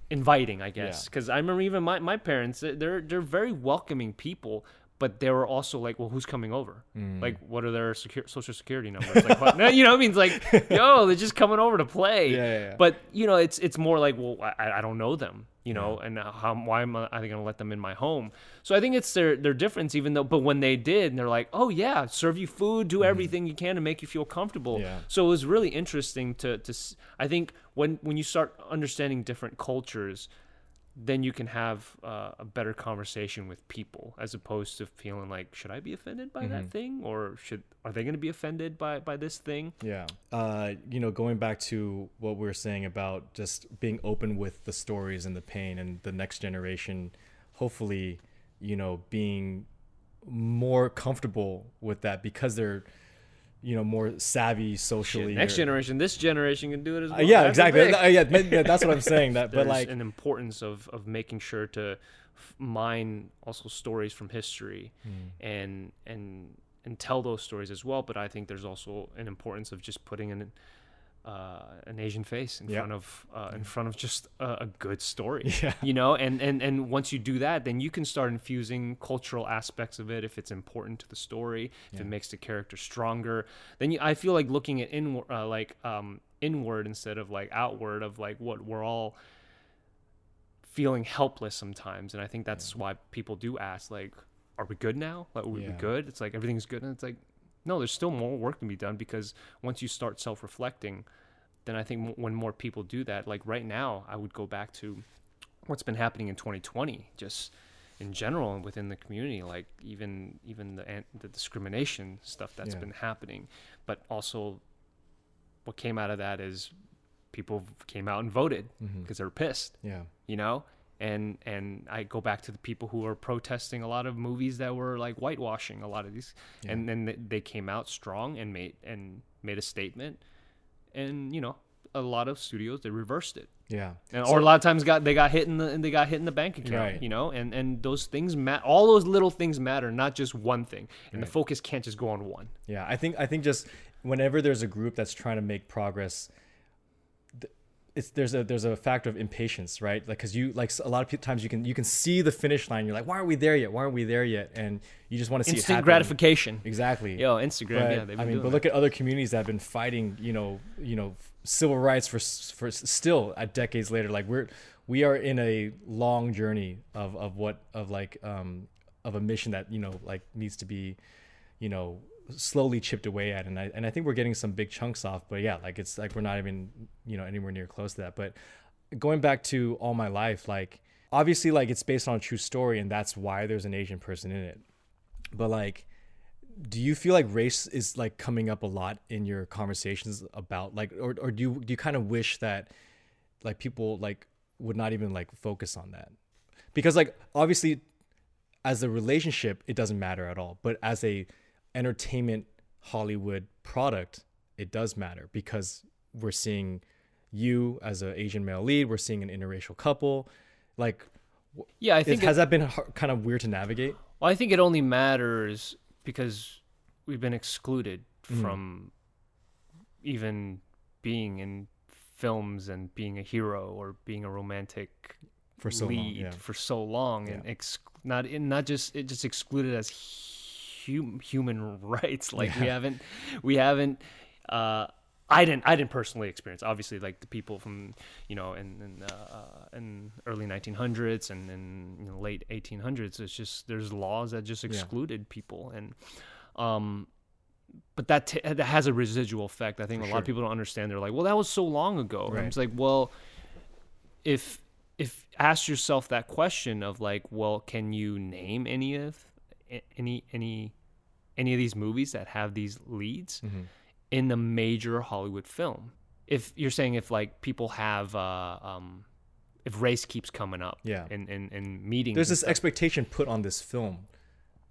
inviting, I guess. Yeah. Cause I remember even my, my parents, they're, they're very welcoming people, but they were also like, well, who's coming over? Mm. Like, what are their secu- social security numbers? Like, what? No, you know what I mean? It's like, yo, they're just coming over to play. Yeah, yeah, yeah. But, you know, it's it's more like, well, I, I don't know them, you know, yeah. and how, why am I going to let them in my home? So I think it's their, their difference, even though, but when they did, and they're like, oh, yeah, serve you food, do everything mm. you can to make you feel comfortable. Yeah. So it was really interesting to, to I think, when, when you start understanding different cultures, then you can have uh, a better conversation with people, as opposed to feeling like, should I be offended by mm-hmm. that thing, or should are they going to be offended by by this thing? Yeah, uh, you know, going back to what we were saying about just being open with the stories and the pain, and the next generation, hopefully, you know, being more comfortable with that, because they're, you know, more savvy socially. Shit, next or, generation, this generation can do it as well. Uh, yeah, that's exactly. Uh, yeah, that's what I'm saying. That, but like an importance of of making sure to mine also stories from history, mm. and and and tell those stories as well. But I think there's also an importance of just putting an uh, an Asian face in yep. front of uh, in front of just a, a good story. Yeah. You know, and and and once you do that, then you can start infusing cultural aspects of it, if it's important to the story, if yeah. it makes the character stronger. Then you, I feel like looking at inward, uh, like um, inward instead of like outward, of like what we're all feeling helpless sometimes, and I think that's yeah. why people do ask, like, are we good now? Like, are we yeah. good? It's like everything's good, and it's like, no, there's still more work to be done, because once you start self-reflecting, then I think m- when more people do that, like right now, I would go back to what's been happening in twenty twenty, just in general and within the community, like even even the, an- the discrimination stuff that's yeah. been happening. But also what came out of that is people came out and voted because mm-hmm. they were pissed, yeah, you know? And and I go back to the people who are protesting a lot of movies that were like whitewashing a lot of these, yeah. and then they came out strong and made and made a statement, and you know, a lot of studios, they reversed it, yeah, and so, or a lot of times got they got hit in the and they got hit in the bank account, right. you know, and and those things matter. All those little things matter, not just one thing, and right. the focus can't just go on one. Yeah, I think I think just whenever there's a group that's trying to make progress, It's, there's a there's a factor of impatience, right? Like, because you like a lot of times you can you can see the finish line. You're like, why aren't we there yet? Why aren't we there yet? And you just want to see instant it happen. gratification. Exactly. Yo, Instagram. But, yeah, they've been I mean, doing but that. Look at other communities that have been fighting, you know, you know, civil rights for for still at decades later. Like we're we are in a long journey of of what of like um of a mission that you know like needs to be, you know, slowly chipped away at, and I and I think we're getting some big chunks off, but yeah, like it's like we're not even, you know, anywhere near close to that. But going back to All My Life, like obviously like it's based on a true story, and that's why there's an Asian person in it. But like, do you feel like race is like coming up a lot in your conversations about like, or or do you do you kind of wish that like people like would not even like focus on that? Because like obviously as a relationship it doesn't matter at all, but as a entertainment Hollywood product, it does matter, because we're seeing you as an Asian male lead, we're seeing an interracial couple. Like, yeah, I think it, it, has that been hard, kind of weird to navigate? Well, I think it only matters because we've been excluded mm. from even being in films and being a hero or being a romantic for so lead long, yeah. for so long, yeah. and ex- not in not just it just excluded as hum- human rights. Like yeah. we haven't, we haven't. Uh, I didn't. I didn't personally experience. Obviously, like the people from, you know, in in, uh, in early nineteen hundreds and in, you know, late eighteen hundreds. It's just there's laws that just excluded yeah. people, and um, but that t- that has a residual effect. I think For a sure. lot of people don't understand. They're like, well, that was so long ago. Right. And it's like, well, if if ask yourself that question of like, well, can you name any of any any any of these movies that have these leads? Mm-hmm. In the major Hollywood film, if you're saying if like people have, uh, um, if race keeps coming up, yeah, in in, in meetings, there's this stuff. Expectation put on this film,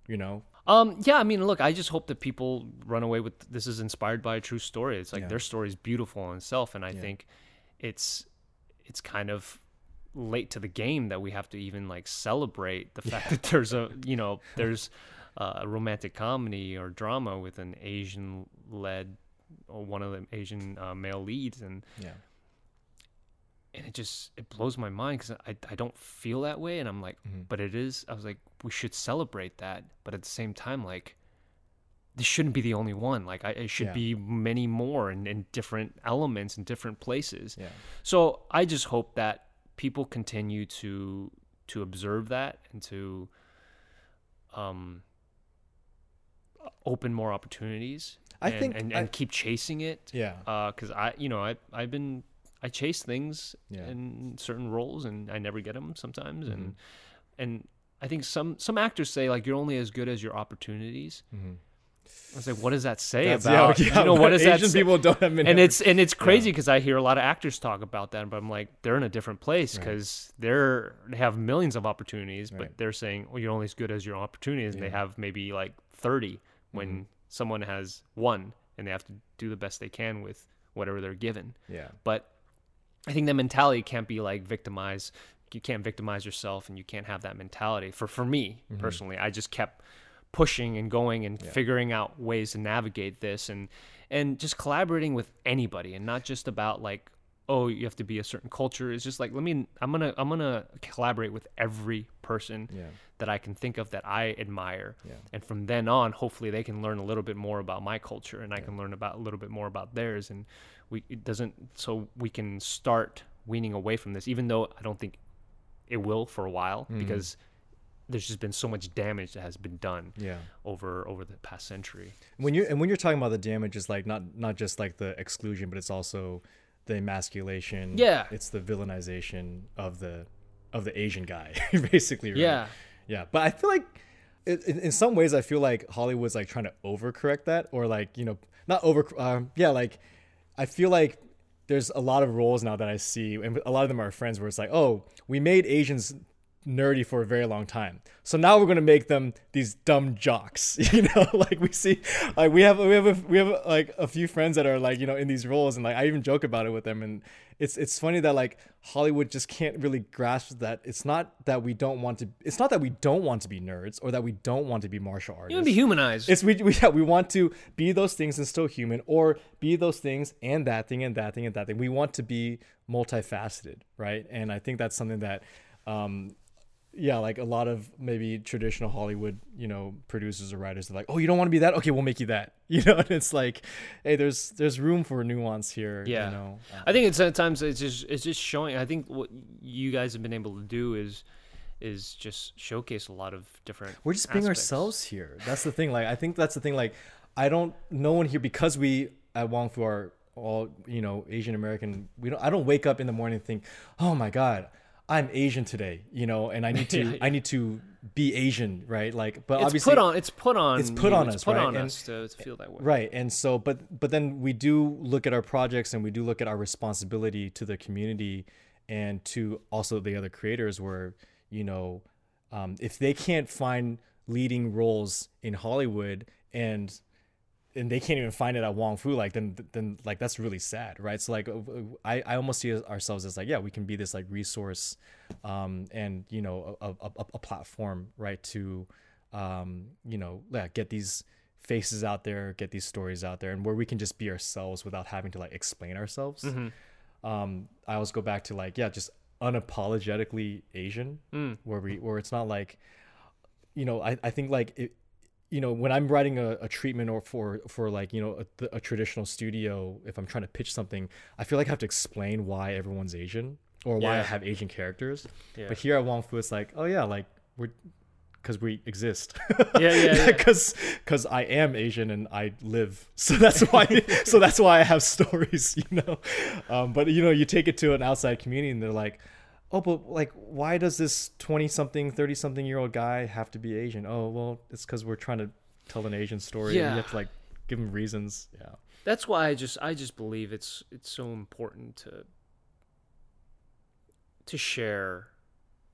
you know. Um, yeah, I mean, look, I just hope that people run away with this is inspired by a true story. It's like yeah. their story is beautiful in itself, and I yeah. think it's it's kind of late to the game that we have to even like celebrate the fact yeah. that there's a you know there's a romantic comedy or drama with an Asian led. Or one of the Asian uh, male leads, and yeah, and it just it blows my mind because I I don't feel that way, and I'm like, mm-hmm. but it is. I was like, we should celebrate that, but at the same time, like, this shouldn't be the only one. Like, I it should yeah. be many more and in, in different elements and different places. Yeah. So I just hope that people continue to to observe that and to um open more opportunities. I and, think and, and I, keep chasing it. Yeah. Uh, cause I, you know, I, I've been, I chase things yeah. in certain roles and I never get them sometimes. Mm-hmm. And, and I think some, some actors say like, you're only as good as your opportunities. Mm-hmm. I was like, what does that say That's, about, yeah, yeah, you know, what does Asian that say? People don't have many and it's, and it's crazy yeah. cause I hear a lot of actors talk about that, but I'm like, they're in a different place right. cause they're, they have millions of opportunities, right. but they're saying, well, you're only as good as your opportunities. Yeah. And they have maybe like thirty when, mm-hmm. someone has one and they have to do the best they can with whatever they're given. Yeah. But I think that mentality can't be like victimized. You can't victimize yourself and you can't have that mentality. For for me mm-hmm. personally, I just kept pushing and going and yeah. figuring out ways to navigate this and and just collaborating with anybody and not just about like, oh, you have to be a certain culture. It's just like, let me, I'm going to, I'm going to collaborate with every person yeah. that I can think of that I admire. Yeah. And from then on, hopefully they can learn a little bit more about my culture and yeah. I can learn about a little bit more about theirs. And we, it doesn't, so we can start weaning away from this, even though I don't think it will for a while mm-hmm. because there's just been so much damage that has been done yeah. over, over the past century. When you, and when you're talking about the damage, it's like not, not just like the exclusion, but it's also the emasculation, yeah, it's the villainization of the of the Asian guy, basically. Right? Yeah, yeah. But I feel like, it, in, in some ways, I feel like Hollywood's like trying to overcorrect that, or like you know, not over. Um, yeah, like I feel like there's a lot of roles now that I see, and a lot of them are friends where it's like, oh, we made Asians nerdy for a very long time, so now we're gonna make them these dumb jocks, you know. Like we see, like we have, we have, a, we have a, like a few friends that are like, you know, in these roles, and like I even joke about it with them, and it's it's funny that like Hollywood just can't really grasp that it's not that we don't want to, it's not that we don't want to be nerds or that we don't want to be martial artists. You want to be humanized. It's we we yeah, we want to be those things and still human, or be those things and that thing and that thing and that thing. We want to be multifaceted, right? And I think that's something that. Um, Yeah, like a lot of maybe traditional Hollywood, you know, producers or writers are like, oh, you don't want to be that? Okay, we'll make you that. You know, and it's like, hey, there's there's room for nuance here. Yeah, you know? um, I think it's sometimes it's just it's just showing. I think what you guys have been able to do is is just showcase a lot of different. We're just being aspects. Ourselves here. That's the thing. Like I think that's the thing. Like I don't. No one here because we at Wong Fu are all you know Asian American. We don't. I don't wake up in the morning and think, oh my God. I'm Asian today, you know, and I need to, yeah. I need to be Asian. Right. Like, but it's obviously put on, it's put on, it's put you, on it's us, put right? on and, us to, to feel that way. Right. And so, but, but then we do look at our projects and we do look at our responsibility to the community and to also the other creators where, you know, um, if they can't find leading roles in Hollywood and and they can't even find it at Wong Fu, like then then like that's really sad, right? So like I, I almost see ourselves as like, yeah, we can be this like resource, um, and you know a, a, a platform, right, to um, you know yeah, get these faces out there, get these stories out there, and where we can just be ourselves without having to like explain ourselves. Mm-hmm. Um, I always go back to like yeah, just unapologetically Asian, mm. where we where it's not like, you know, I I think like. It, you know, when I'm writing a, a treatment or for, for like, you know, a, a traditional studio, if I'm trying to pitch something, I feel like I have to explain why everyone's Asian or why yeah. I have Asian characters. Yeah. But here at Wong Fu, it's like, oh yeah, like we're, cause we exist. Yeah, yeah, yeah. Cause, cause I am Asian and I live. So that's why, so that's why I have stories, you know? Um, but you know, you take it to an outside community and they're like, oh, but like, why does this twenty-something, thirty-something-year-old guy have to be Asian? Oh, well, it's because we're trying to tell an Asian story. Yeah. And you have to like give them reasons. Yeah, that's why I just, I just believe it's, it's so important to, to share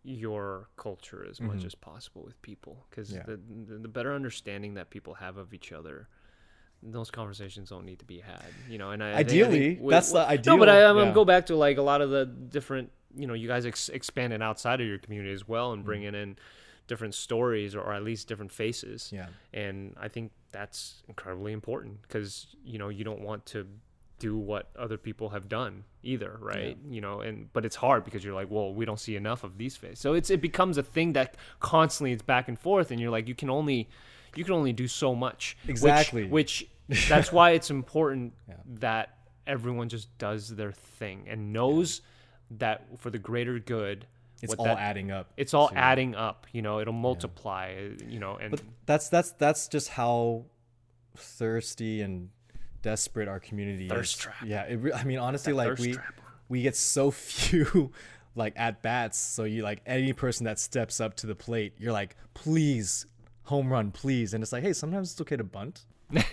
your culture as much mm-hmm. as possible with people, because yeah. the, the better understanding that people have of each other, those conversations don't need to be had, you know. And I ideally, I think, I think, that's well, the ideal. No, but I, I'm yeah. go back to like a lot of the different. You know, you guys ex- expand it outside of your community as well and bringing in different stories, or, or at least different faces. Yeah. And I think that's incredibly important because, you know, you don't want to do what other people have done either, right? Yeah. You know, and but it's hard because you're like, well, we don't see enough of these faces. So it's it becomes a thing that constantly it's back and forth, and you're like, you can only you can only do so much. Exactly. Which, which that's why it's important yeah. that everyone just does their thing and knows yeah. that for the greater good, it's all that, adding up. It's all so, adding up, you know, it'll multiply, yeah. you know, and but that's, that's, that's just how thirsty and desperate our community thirst is. Trap. Yeah. It, I mean, honestly, like we, trap. we get so few like at bats. So you like any person that steps up to the plate, you're like, please home run, please. And it's like, hey, sometimes it's okay to bunt.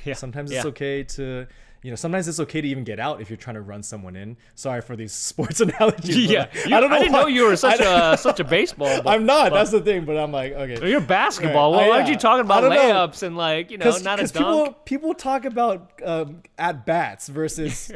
yeah. Sometimes it's yeah. okay to, you know, sometimes it's okay to even get out if you're trying to run someone in. Sorry for these sports analogies. Yeah, like, you, I don't know. I didn't why, know you were such a such a baseball. But, I'm not. But, that's the thing. But I'm like, okay, you're basketball. Right. Well, why aren't you talking about layups know. and like, you know, Cause, not cause a dunk? People people talk about um, at bats versus,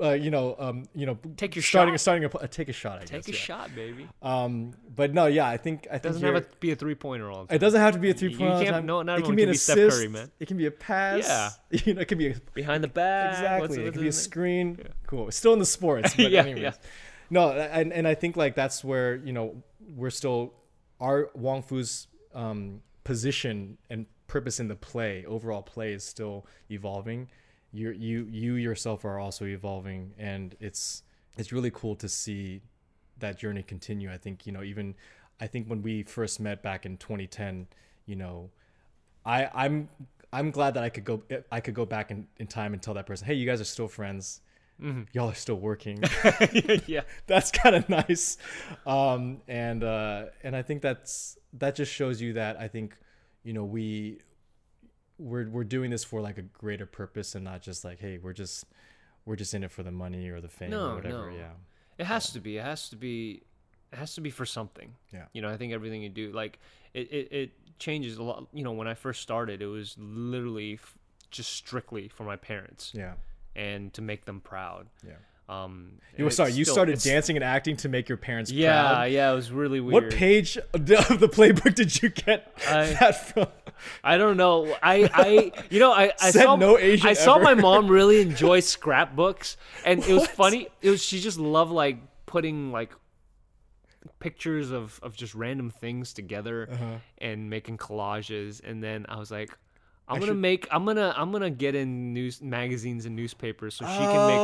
uh, you know, um, you know, take your starting shot. starting a, a take a shot. I take guess, a yeah. shot, baby. Um, but no, yeah, I think I think doesn't have to be a three pointer all the time. It doesn't have to be a three pointer all the time. No, not it can be an assist. Steph Curry, man. It can be a pass. Yeah. You know, it could be a, behind the back. Exactly. What's, what's it could be a screen. Yeah. Cool. It's still in the sports. But yeah, anyways. Yeah. No, and, and I think like that's where, you know, we're still our Wong Fu's um, position and purpose in the play, overall play is still evolving. You you you yourself are also evolving, and it's it's really cool to see that journey continue. I think, you know, even I think when we first met back in twenty ten, you know, I I'm I'm glad that I could go I could go back in, in time and tell that person, hey, you guys are still friends. Mm-hmm. Y'all are still working. yeah. That's kind of nice. Um, and uh, and I think that's that just shows you that I think, you know, we we're we're doing this for like a greater purpose and not just like, hey, we're just we're just in it for the money or the fame no, or whatever. No. Yeah. It has yeah. to be. It has to be it has to be for something. Yeah. You know, I think everything you do, like it it, it changes a lot. You know, when I first started, it was literally f- just strictly for my parents, yeah, and to make them proud. Yeah. Um, you were sorry. You still, started dancing and acting to make your parents yeah, proud. Yeah, yeah, it was really weird. What page of the playbook did you get I, that from? I don't know. I, I you know, I, I saw no Asian I ever. saw my mom really enjoy scrapbooks, and it was what? funny. It was she just loved like putting like pictures of of just random things together uh-huh. and making collages, and then I was like, I'm I gonna should... make. I'm gonna. I'm gonna get in news magazines and newspapers so she oh. can make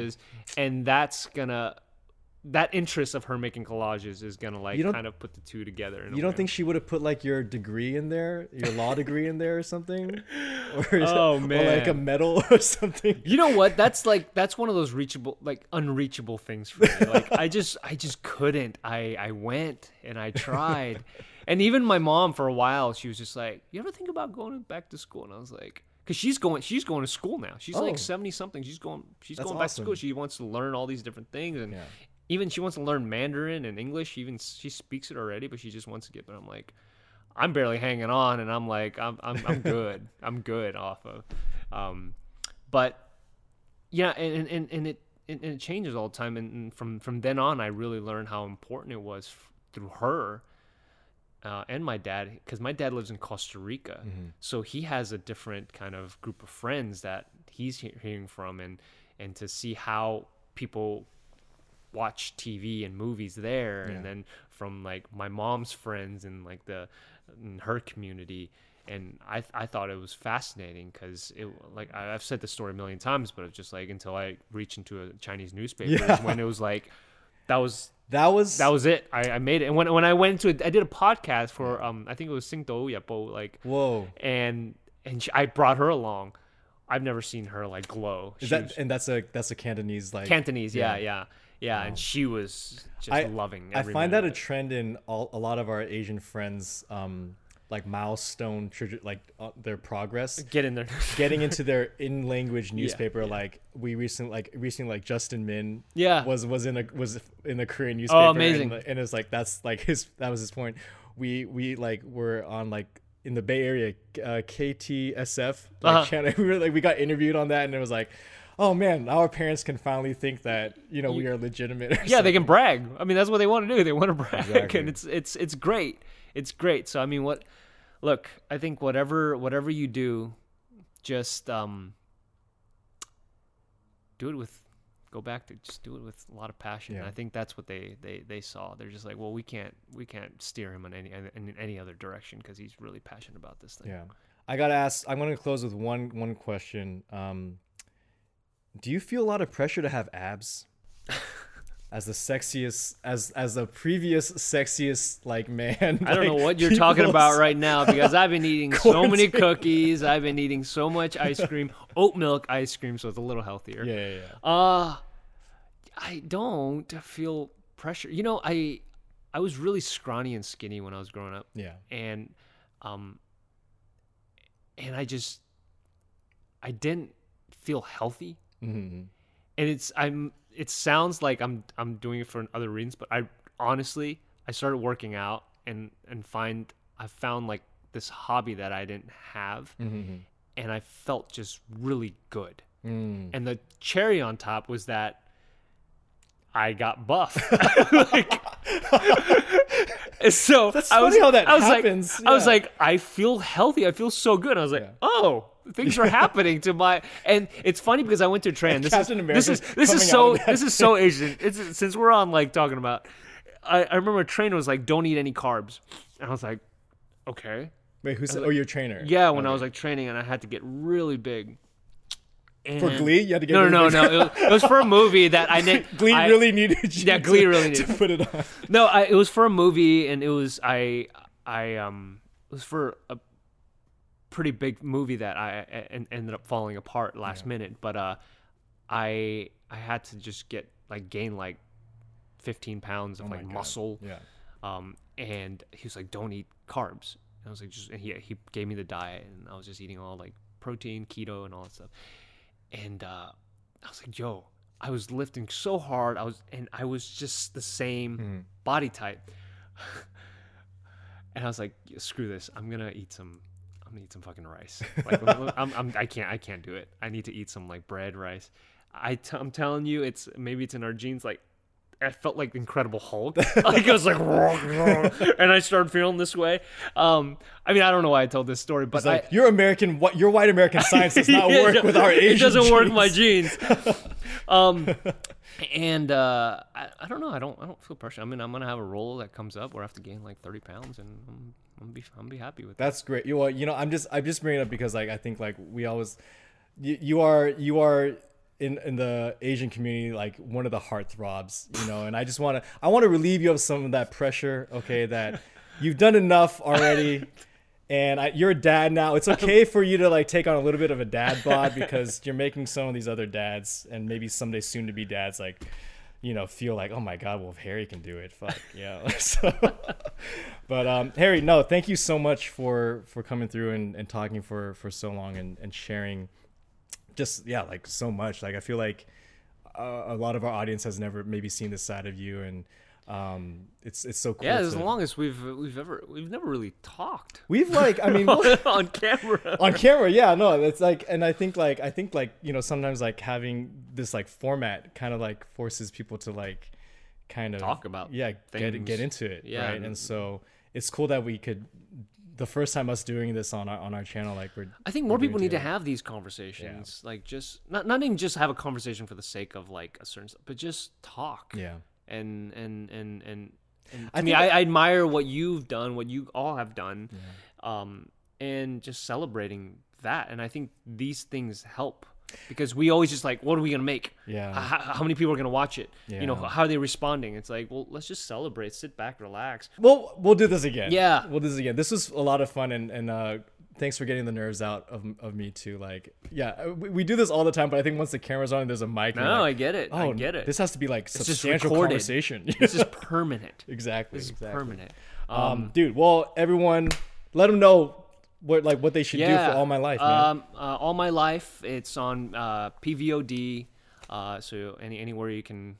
collages, and that's gonna. That interest of her making collages is gonna like kind of put the two together. In you a don't way. think she would have put like your degree in there, your law degree in there, or something, or oh man, or like a medal or something. You know what? That's like that's one of those reachable, like unreachable things for me. Like I just, I just couldn't. I, I went and I tried. And even my mom, for a while, she was just like, "You ever think about going back to school?" And I was like, "Cause she's going, she's going to school now. She's oh. like seventy something. She's going, she's That's going awesome. back to school. She wants to learn all these different things, and yeah. even she wants to learn Mandarin and English. She even she speaks it already, but she just wants to get. But I'm like, I'm barely hanging on, and I'm like, I'm I'm, I'm good. I'm good off of. Um, but yeah, and and and it and it changes all the time. And from from then on, I really learned how important it was f- through her uh, and my dad, because my dad lives in Costa Rica, mm-hmm. so he has a different kind of group of friends that he's he- hearing from, and and to see how people watch T V and movies there, yeah. and then from like my mom's friends and like the in her community, and I I thought it was fascinating because it like I, I've said this story a million times, but it's just like until I reached into a Chinese newspaper yeah. when it was like that was that was that was it I, I made it. And when when I went to it, I did a podcast for um I think it was Sing Tao Yibo, like whoa and and she, I brought her along. I've never seen her like glow. Is she that was, and that's a that's a Cantonese like Cantonese yeah yeah. yeah. Yeah, wow. And she was just I, loving every I find that a trend in all, a lot of our Asian friends, um, like milestone, tri- like uh, their progress. Get in there. Getting into their in-language newspaper. Yeah, yeah. Like we recently, like recently, like Justin Min. Yeah. Was was in a was in a Korean newspaper. Oh, amazing! And, and it's like that's like his that was his point. We we like were on like in the Bay Area, uh, K T S F. Like uh-huh. Canada, we were like we got interviewed on that, and it was like, oh man, our parents can finally think that, you know, we are legitimate. Yeah, something. They can brag. I mean, that's what they want to do. They want to brag, exactly. and it's it's it's great. It's great. So I mean, what? Look, I think whatever whatever you do, just um, do it with. Go back to just do it with a lot of passion. Yeah. I think that's what they, they, they saw. They're just like, well, we can't we can't steer him in any in any other direction because he's really passionate about this thing. Yeah, I gotta ask. I'm gonna close with one one question. Um. Do you feel a lot of pressure to have abs as the sexiest, as as the previous sexiest like man? I like, don't know what you're people's... talking about right now because I've been eating so many cookies. I've been eating so much ice cream, oat milk ice cream, so it's a little healthier. Yeah, yeah, yeah. Uh, I don't feel pressure. You know, I I was really scrawny and skinny when I was growing up. Yeah. And um, and I just I didn't feel healthy. Mm-hmm. And it's I'm. It sounds like I'm I'm doing it for other reasons, but I honestly I started working out and and find I found like this hobby that I didn't have, mm-hmm. and I felt just really good. Mm. And the cherry on top was that I got buff. like, so that's funny I was, how that I was happens. Like, yeah. I was like, I feel healthy. I feel so good. I was like, yeah. oh. Things are happening to my, and it's funny because I went to a train. This, this is this is so this is so Asian. It's, since we're on like talking about, I, I remember a trainer was like, "Don't eat any carbs," and I was like, "Okay." Wait, who said? Like, oh, your trainer. Yeah, when okay. I was like training, and I had to get really big. And for Glee, you had to get no, really no, big. no, no. It was, it was for a movie that I ne- Glee I, really needed. You yeah, Glee to, really needed to put it on. No, I, it was for a movie, and it was I I um it was for a. pretty big movie that I, I ended up falling apart last yeah. minute, but uh, I I had to just get like gain like fifteen pounds of oh like muscle, yeah. Um, and he was like, "Don't eat carbs." And I was like, "Just." And he he gave me the diet, and I was just eating all like protein, keto, and all that stuff. And uh, I was like, "Yo," I was lifting so hard, I was and I was just the same mm-hmm. body type, and I was like, "Screw this! I'm gonna eat some." Need some fucking rice. Like, I'm, I'm, I can't. I can't do it. I need to eat some like bread, rice. I t- I'm telling you, it's maybe it's in our genes. Like, I felt like Incredible Hulk. Like I was like, and I started feeling this way. Um, I mean, I don't know why I told this story, but like, I, your American, what your white American science does not work yeah, with our Asian. It doesn't genes. work with my genes. Um, and uh, I, I don't know. I don't. I don't feel pressure. I mean, I'm gonna have a role that comes up where I have to gain like thirty pounds and. Um, I'm be I'm be happy with that. That's great. You well, you know, I'm just I'm just bringing it up because like I think like we always, you, you are you are in in the Asian community like one of the heartthrobs, you know. And I just want to I want to relieve you of some of that pressure. Okay, that you've done enough already, and I, you're a dad now. It's okay for you to like take on a little bit of a dad bod because you're making some of these other dads and maybe someday soon to be dads like. You know, feel like, oh my God, well, if Harry can do it, fuck, yeah. So, but um, Harry, no, thank you so much for, for coming through and, and talking for, for so long and, and sharing just, yeah, like so much. Like, I feel like uh, a lot of our audience has never maybe seen this side of you. And Um, it's it's so cool. Yeah, as to, long as we've we've ever we've never really talked. We've like I mean on camera. On camera, yeah, no, it's like, and I think like I think like you know sometimes like having this like format kind of like forces people to like kind of talk about yeah things. get get into it, yeah, right? And, and so it's cool that we could. The first time us doing this on our on our channel, like we're. I think more people need together. to have these conversations, yeah. like just not not even just have a conversation for the sake of like a certain, but just talk. Yeah. And and and and, and I mean, I, I admire what you've done, what you all have done, yeah. um, and just celebrating that. And I think these things help because we always just like, what are we gonna make? Yeah. How, how many people are gonna watch it? Yeah. You know, how are they responding? It's like, well, let's just celebrate, sit back, relax. Well, we'll do this again. Yeah. We'll do this again. This was a lot of fun, and and uh, thanks for getting the nerves out of of me too. Like, yeah, we, we do this all the time, but I think once the camera's on and there's a mic, no, like, I get it. Oh, I get it. This has to be like it's substantial conversation. This is permanent. Exactly. This is exactly. permanent. Um, um, dude. Well, everyone, let them know. What like what they should yeah, do for All My Life, man. Um, uh, All My Life, it's on uh, P V O D, uh, so any anywhere you can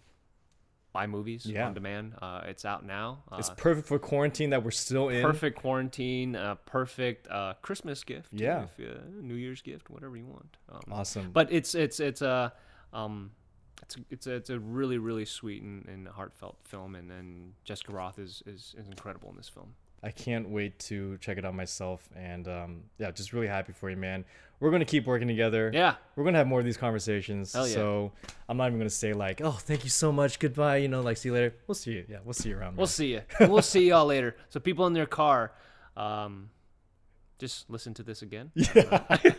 buy movies yeah. on demand. Uh, it's out now. Uh, it's perfect for quarantine that we're still in. Perfect quarantine, uh, perfect uh, Christmas gift. Yeah, if, uh, New Year's gift, whatever you want. Um, awesome. But it's it's it's a um, it's a, it's a, it's a really really sweet and, and heartfelt film, and, and Jessica Rothe is, is is incredible in this film. I can't wait to check it out myself, and um, yeah, just really happy for you, man. We're gonna keep working together. Yeah, we're gonna have more of these conversations. Hell yeah. So I'm not even gonna say like, oh, thank you so much, goodbye, you know, like see you later. We'll see you. Yeah, we'll see you around. We'll man. see you. We'll see y'all later. So people in their car, um, just listen to this again. Yeah.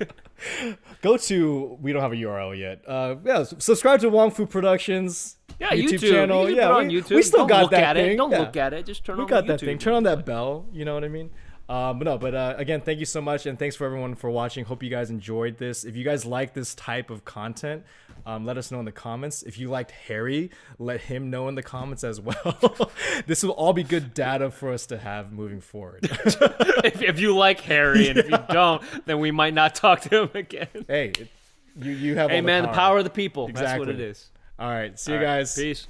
Go to. We don't have a U R L yet. Uh, yeah, subscribe to Wong Fu Productions. Yeah, YouTube, YouTube channel. You yeah, put on we, YouTube. we still don't got look that at thing. It. Don't yeah. look at it. Just turn we on. We got that YouTube. thing. Turn on that bell. You know what I mean? Um, but no. But uh, again, thank you so much, and thanks for everyone for watching. Hope you guys enjoyed this. If you guys like this type of content, um, let us know in the comments. If you liked Harry, let him know in the comments as well. This will all be good data for us to have moving forward. if, if you like Harry, and yeah. if you don't, then we might not talk to him again. Hey, it, you you have. Hey all man, the power. the power of the people. Exactly. That's what it is. All right. See you guys. Peace.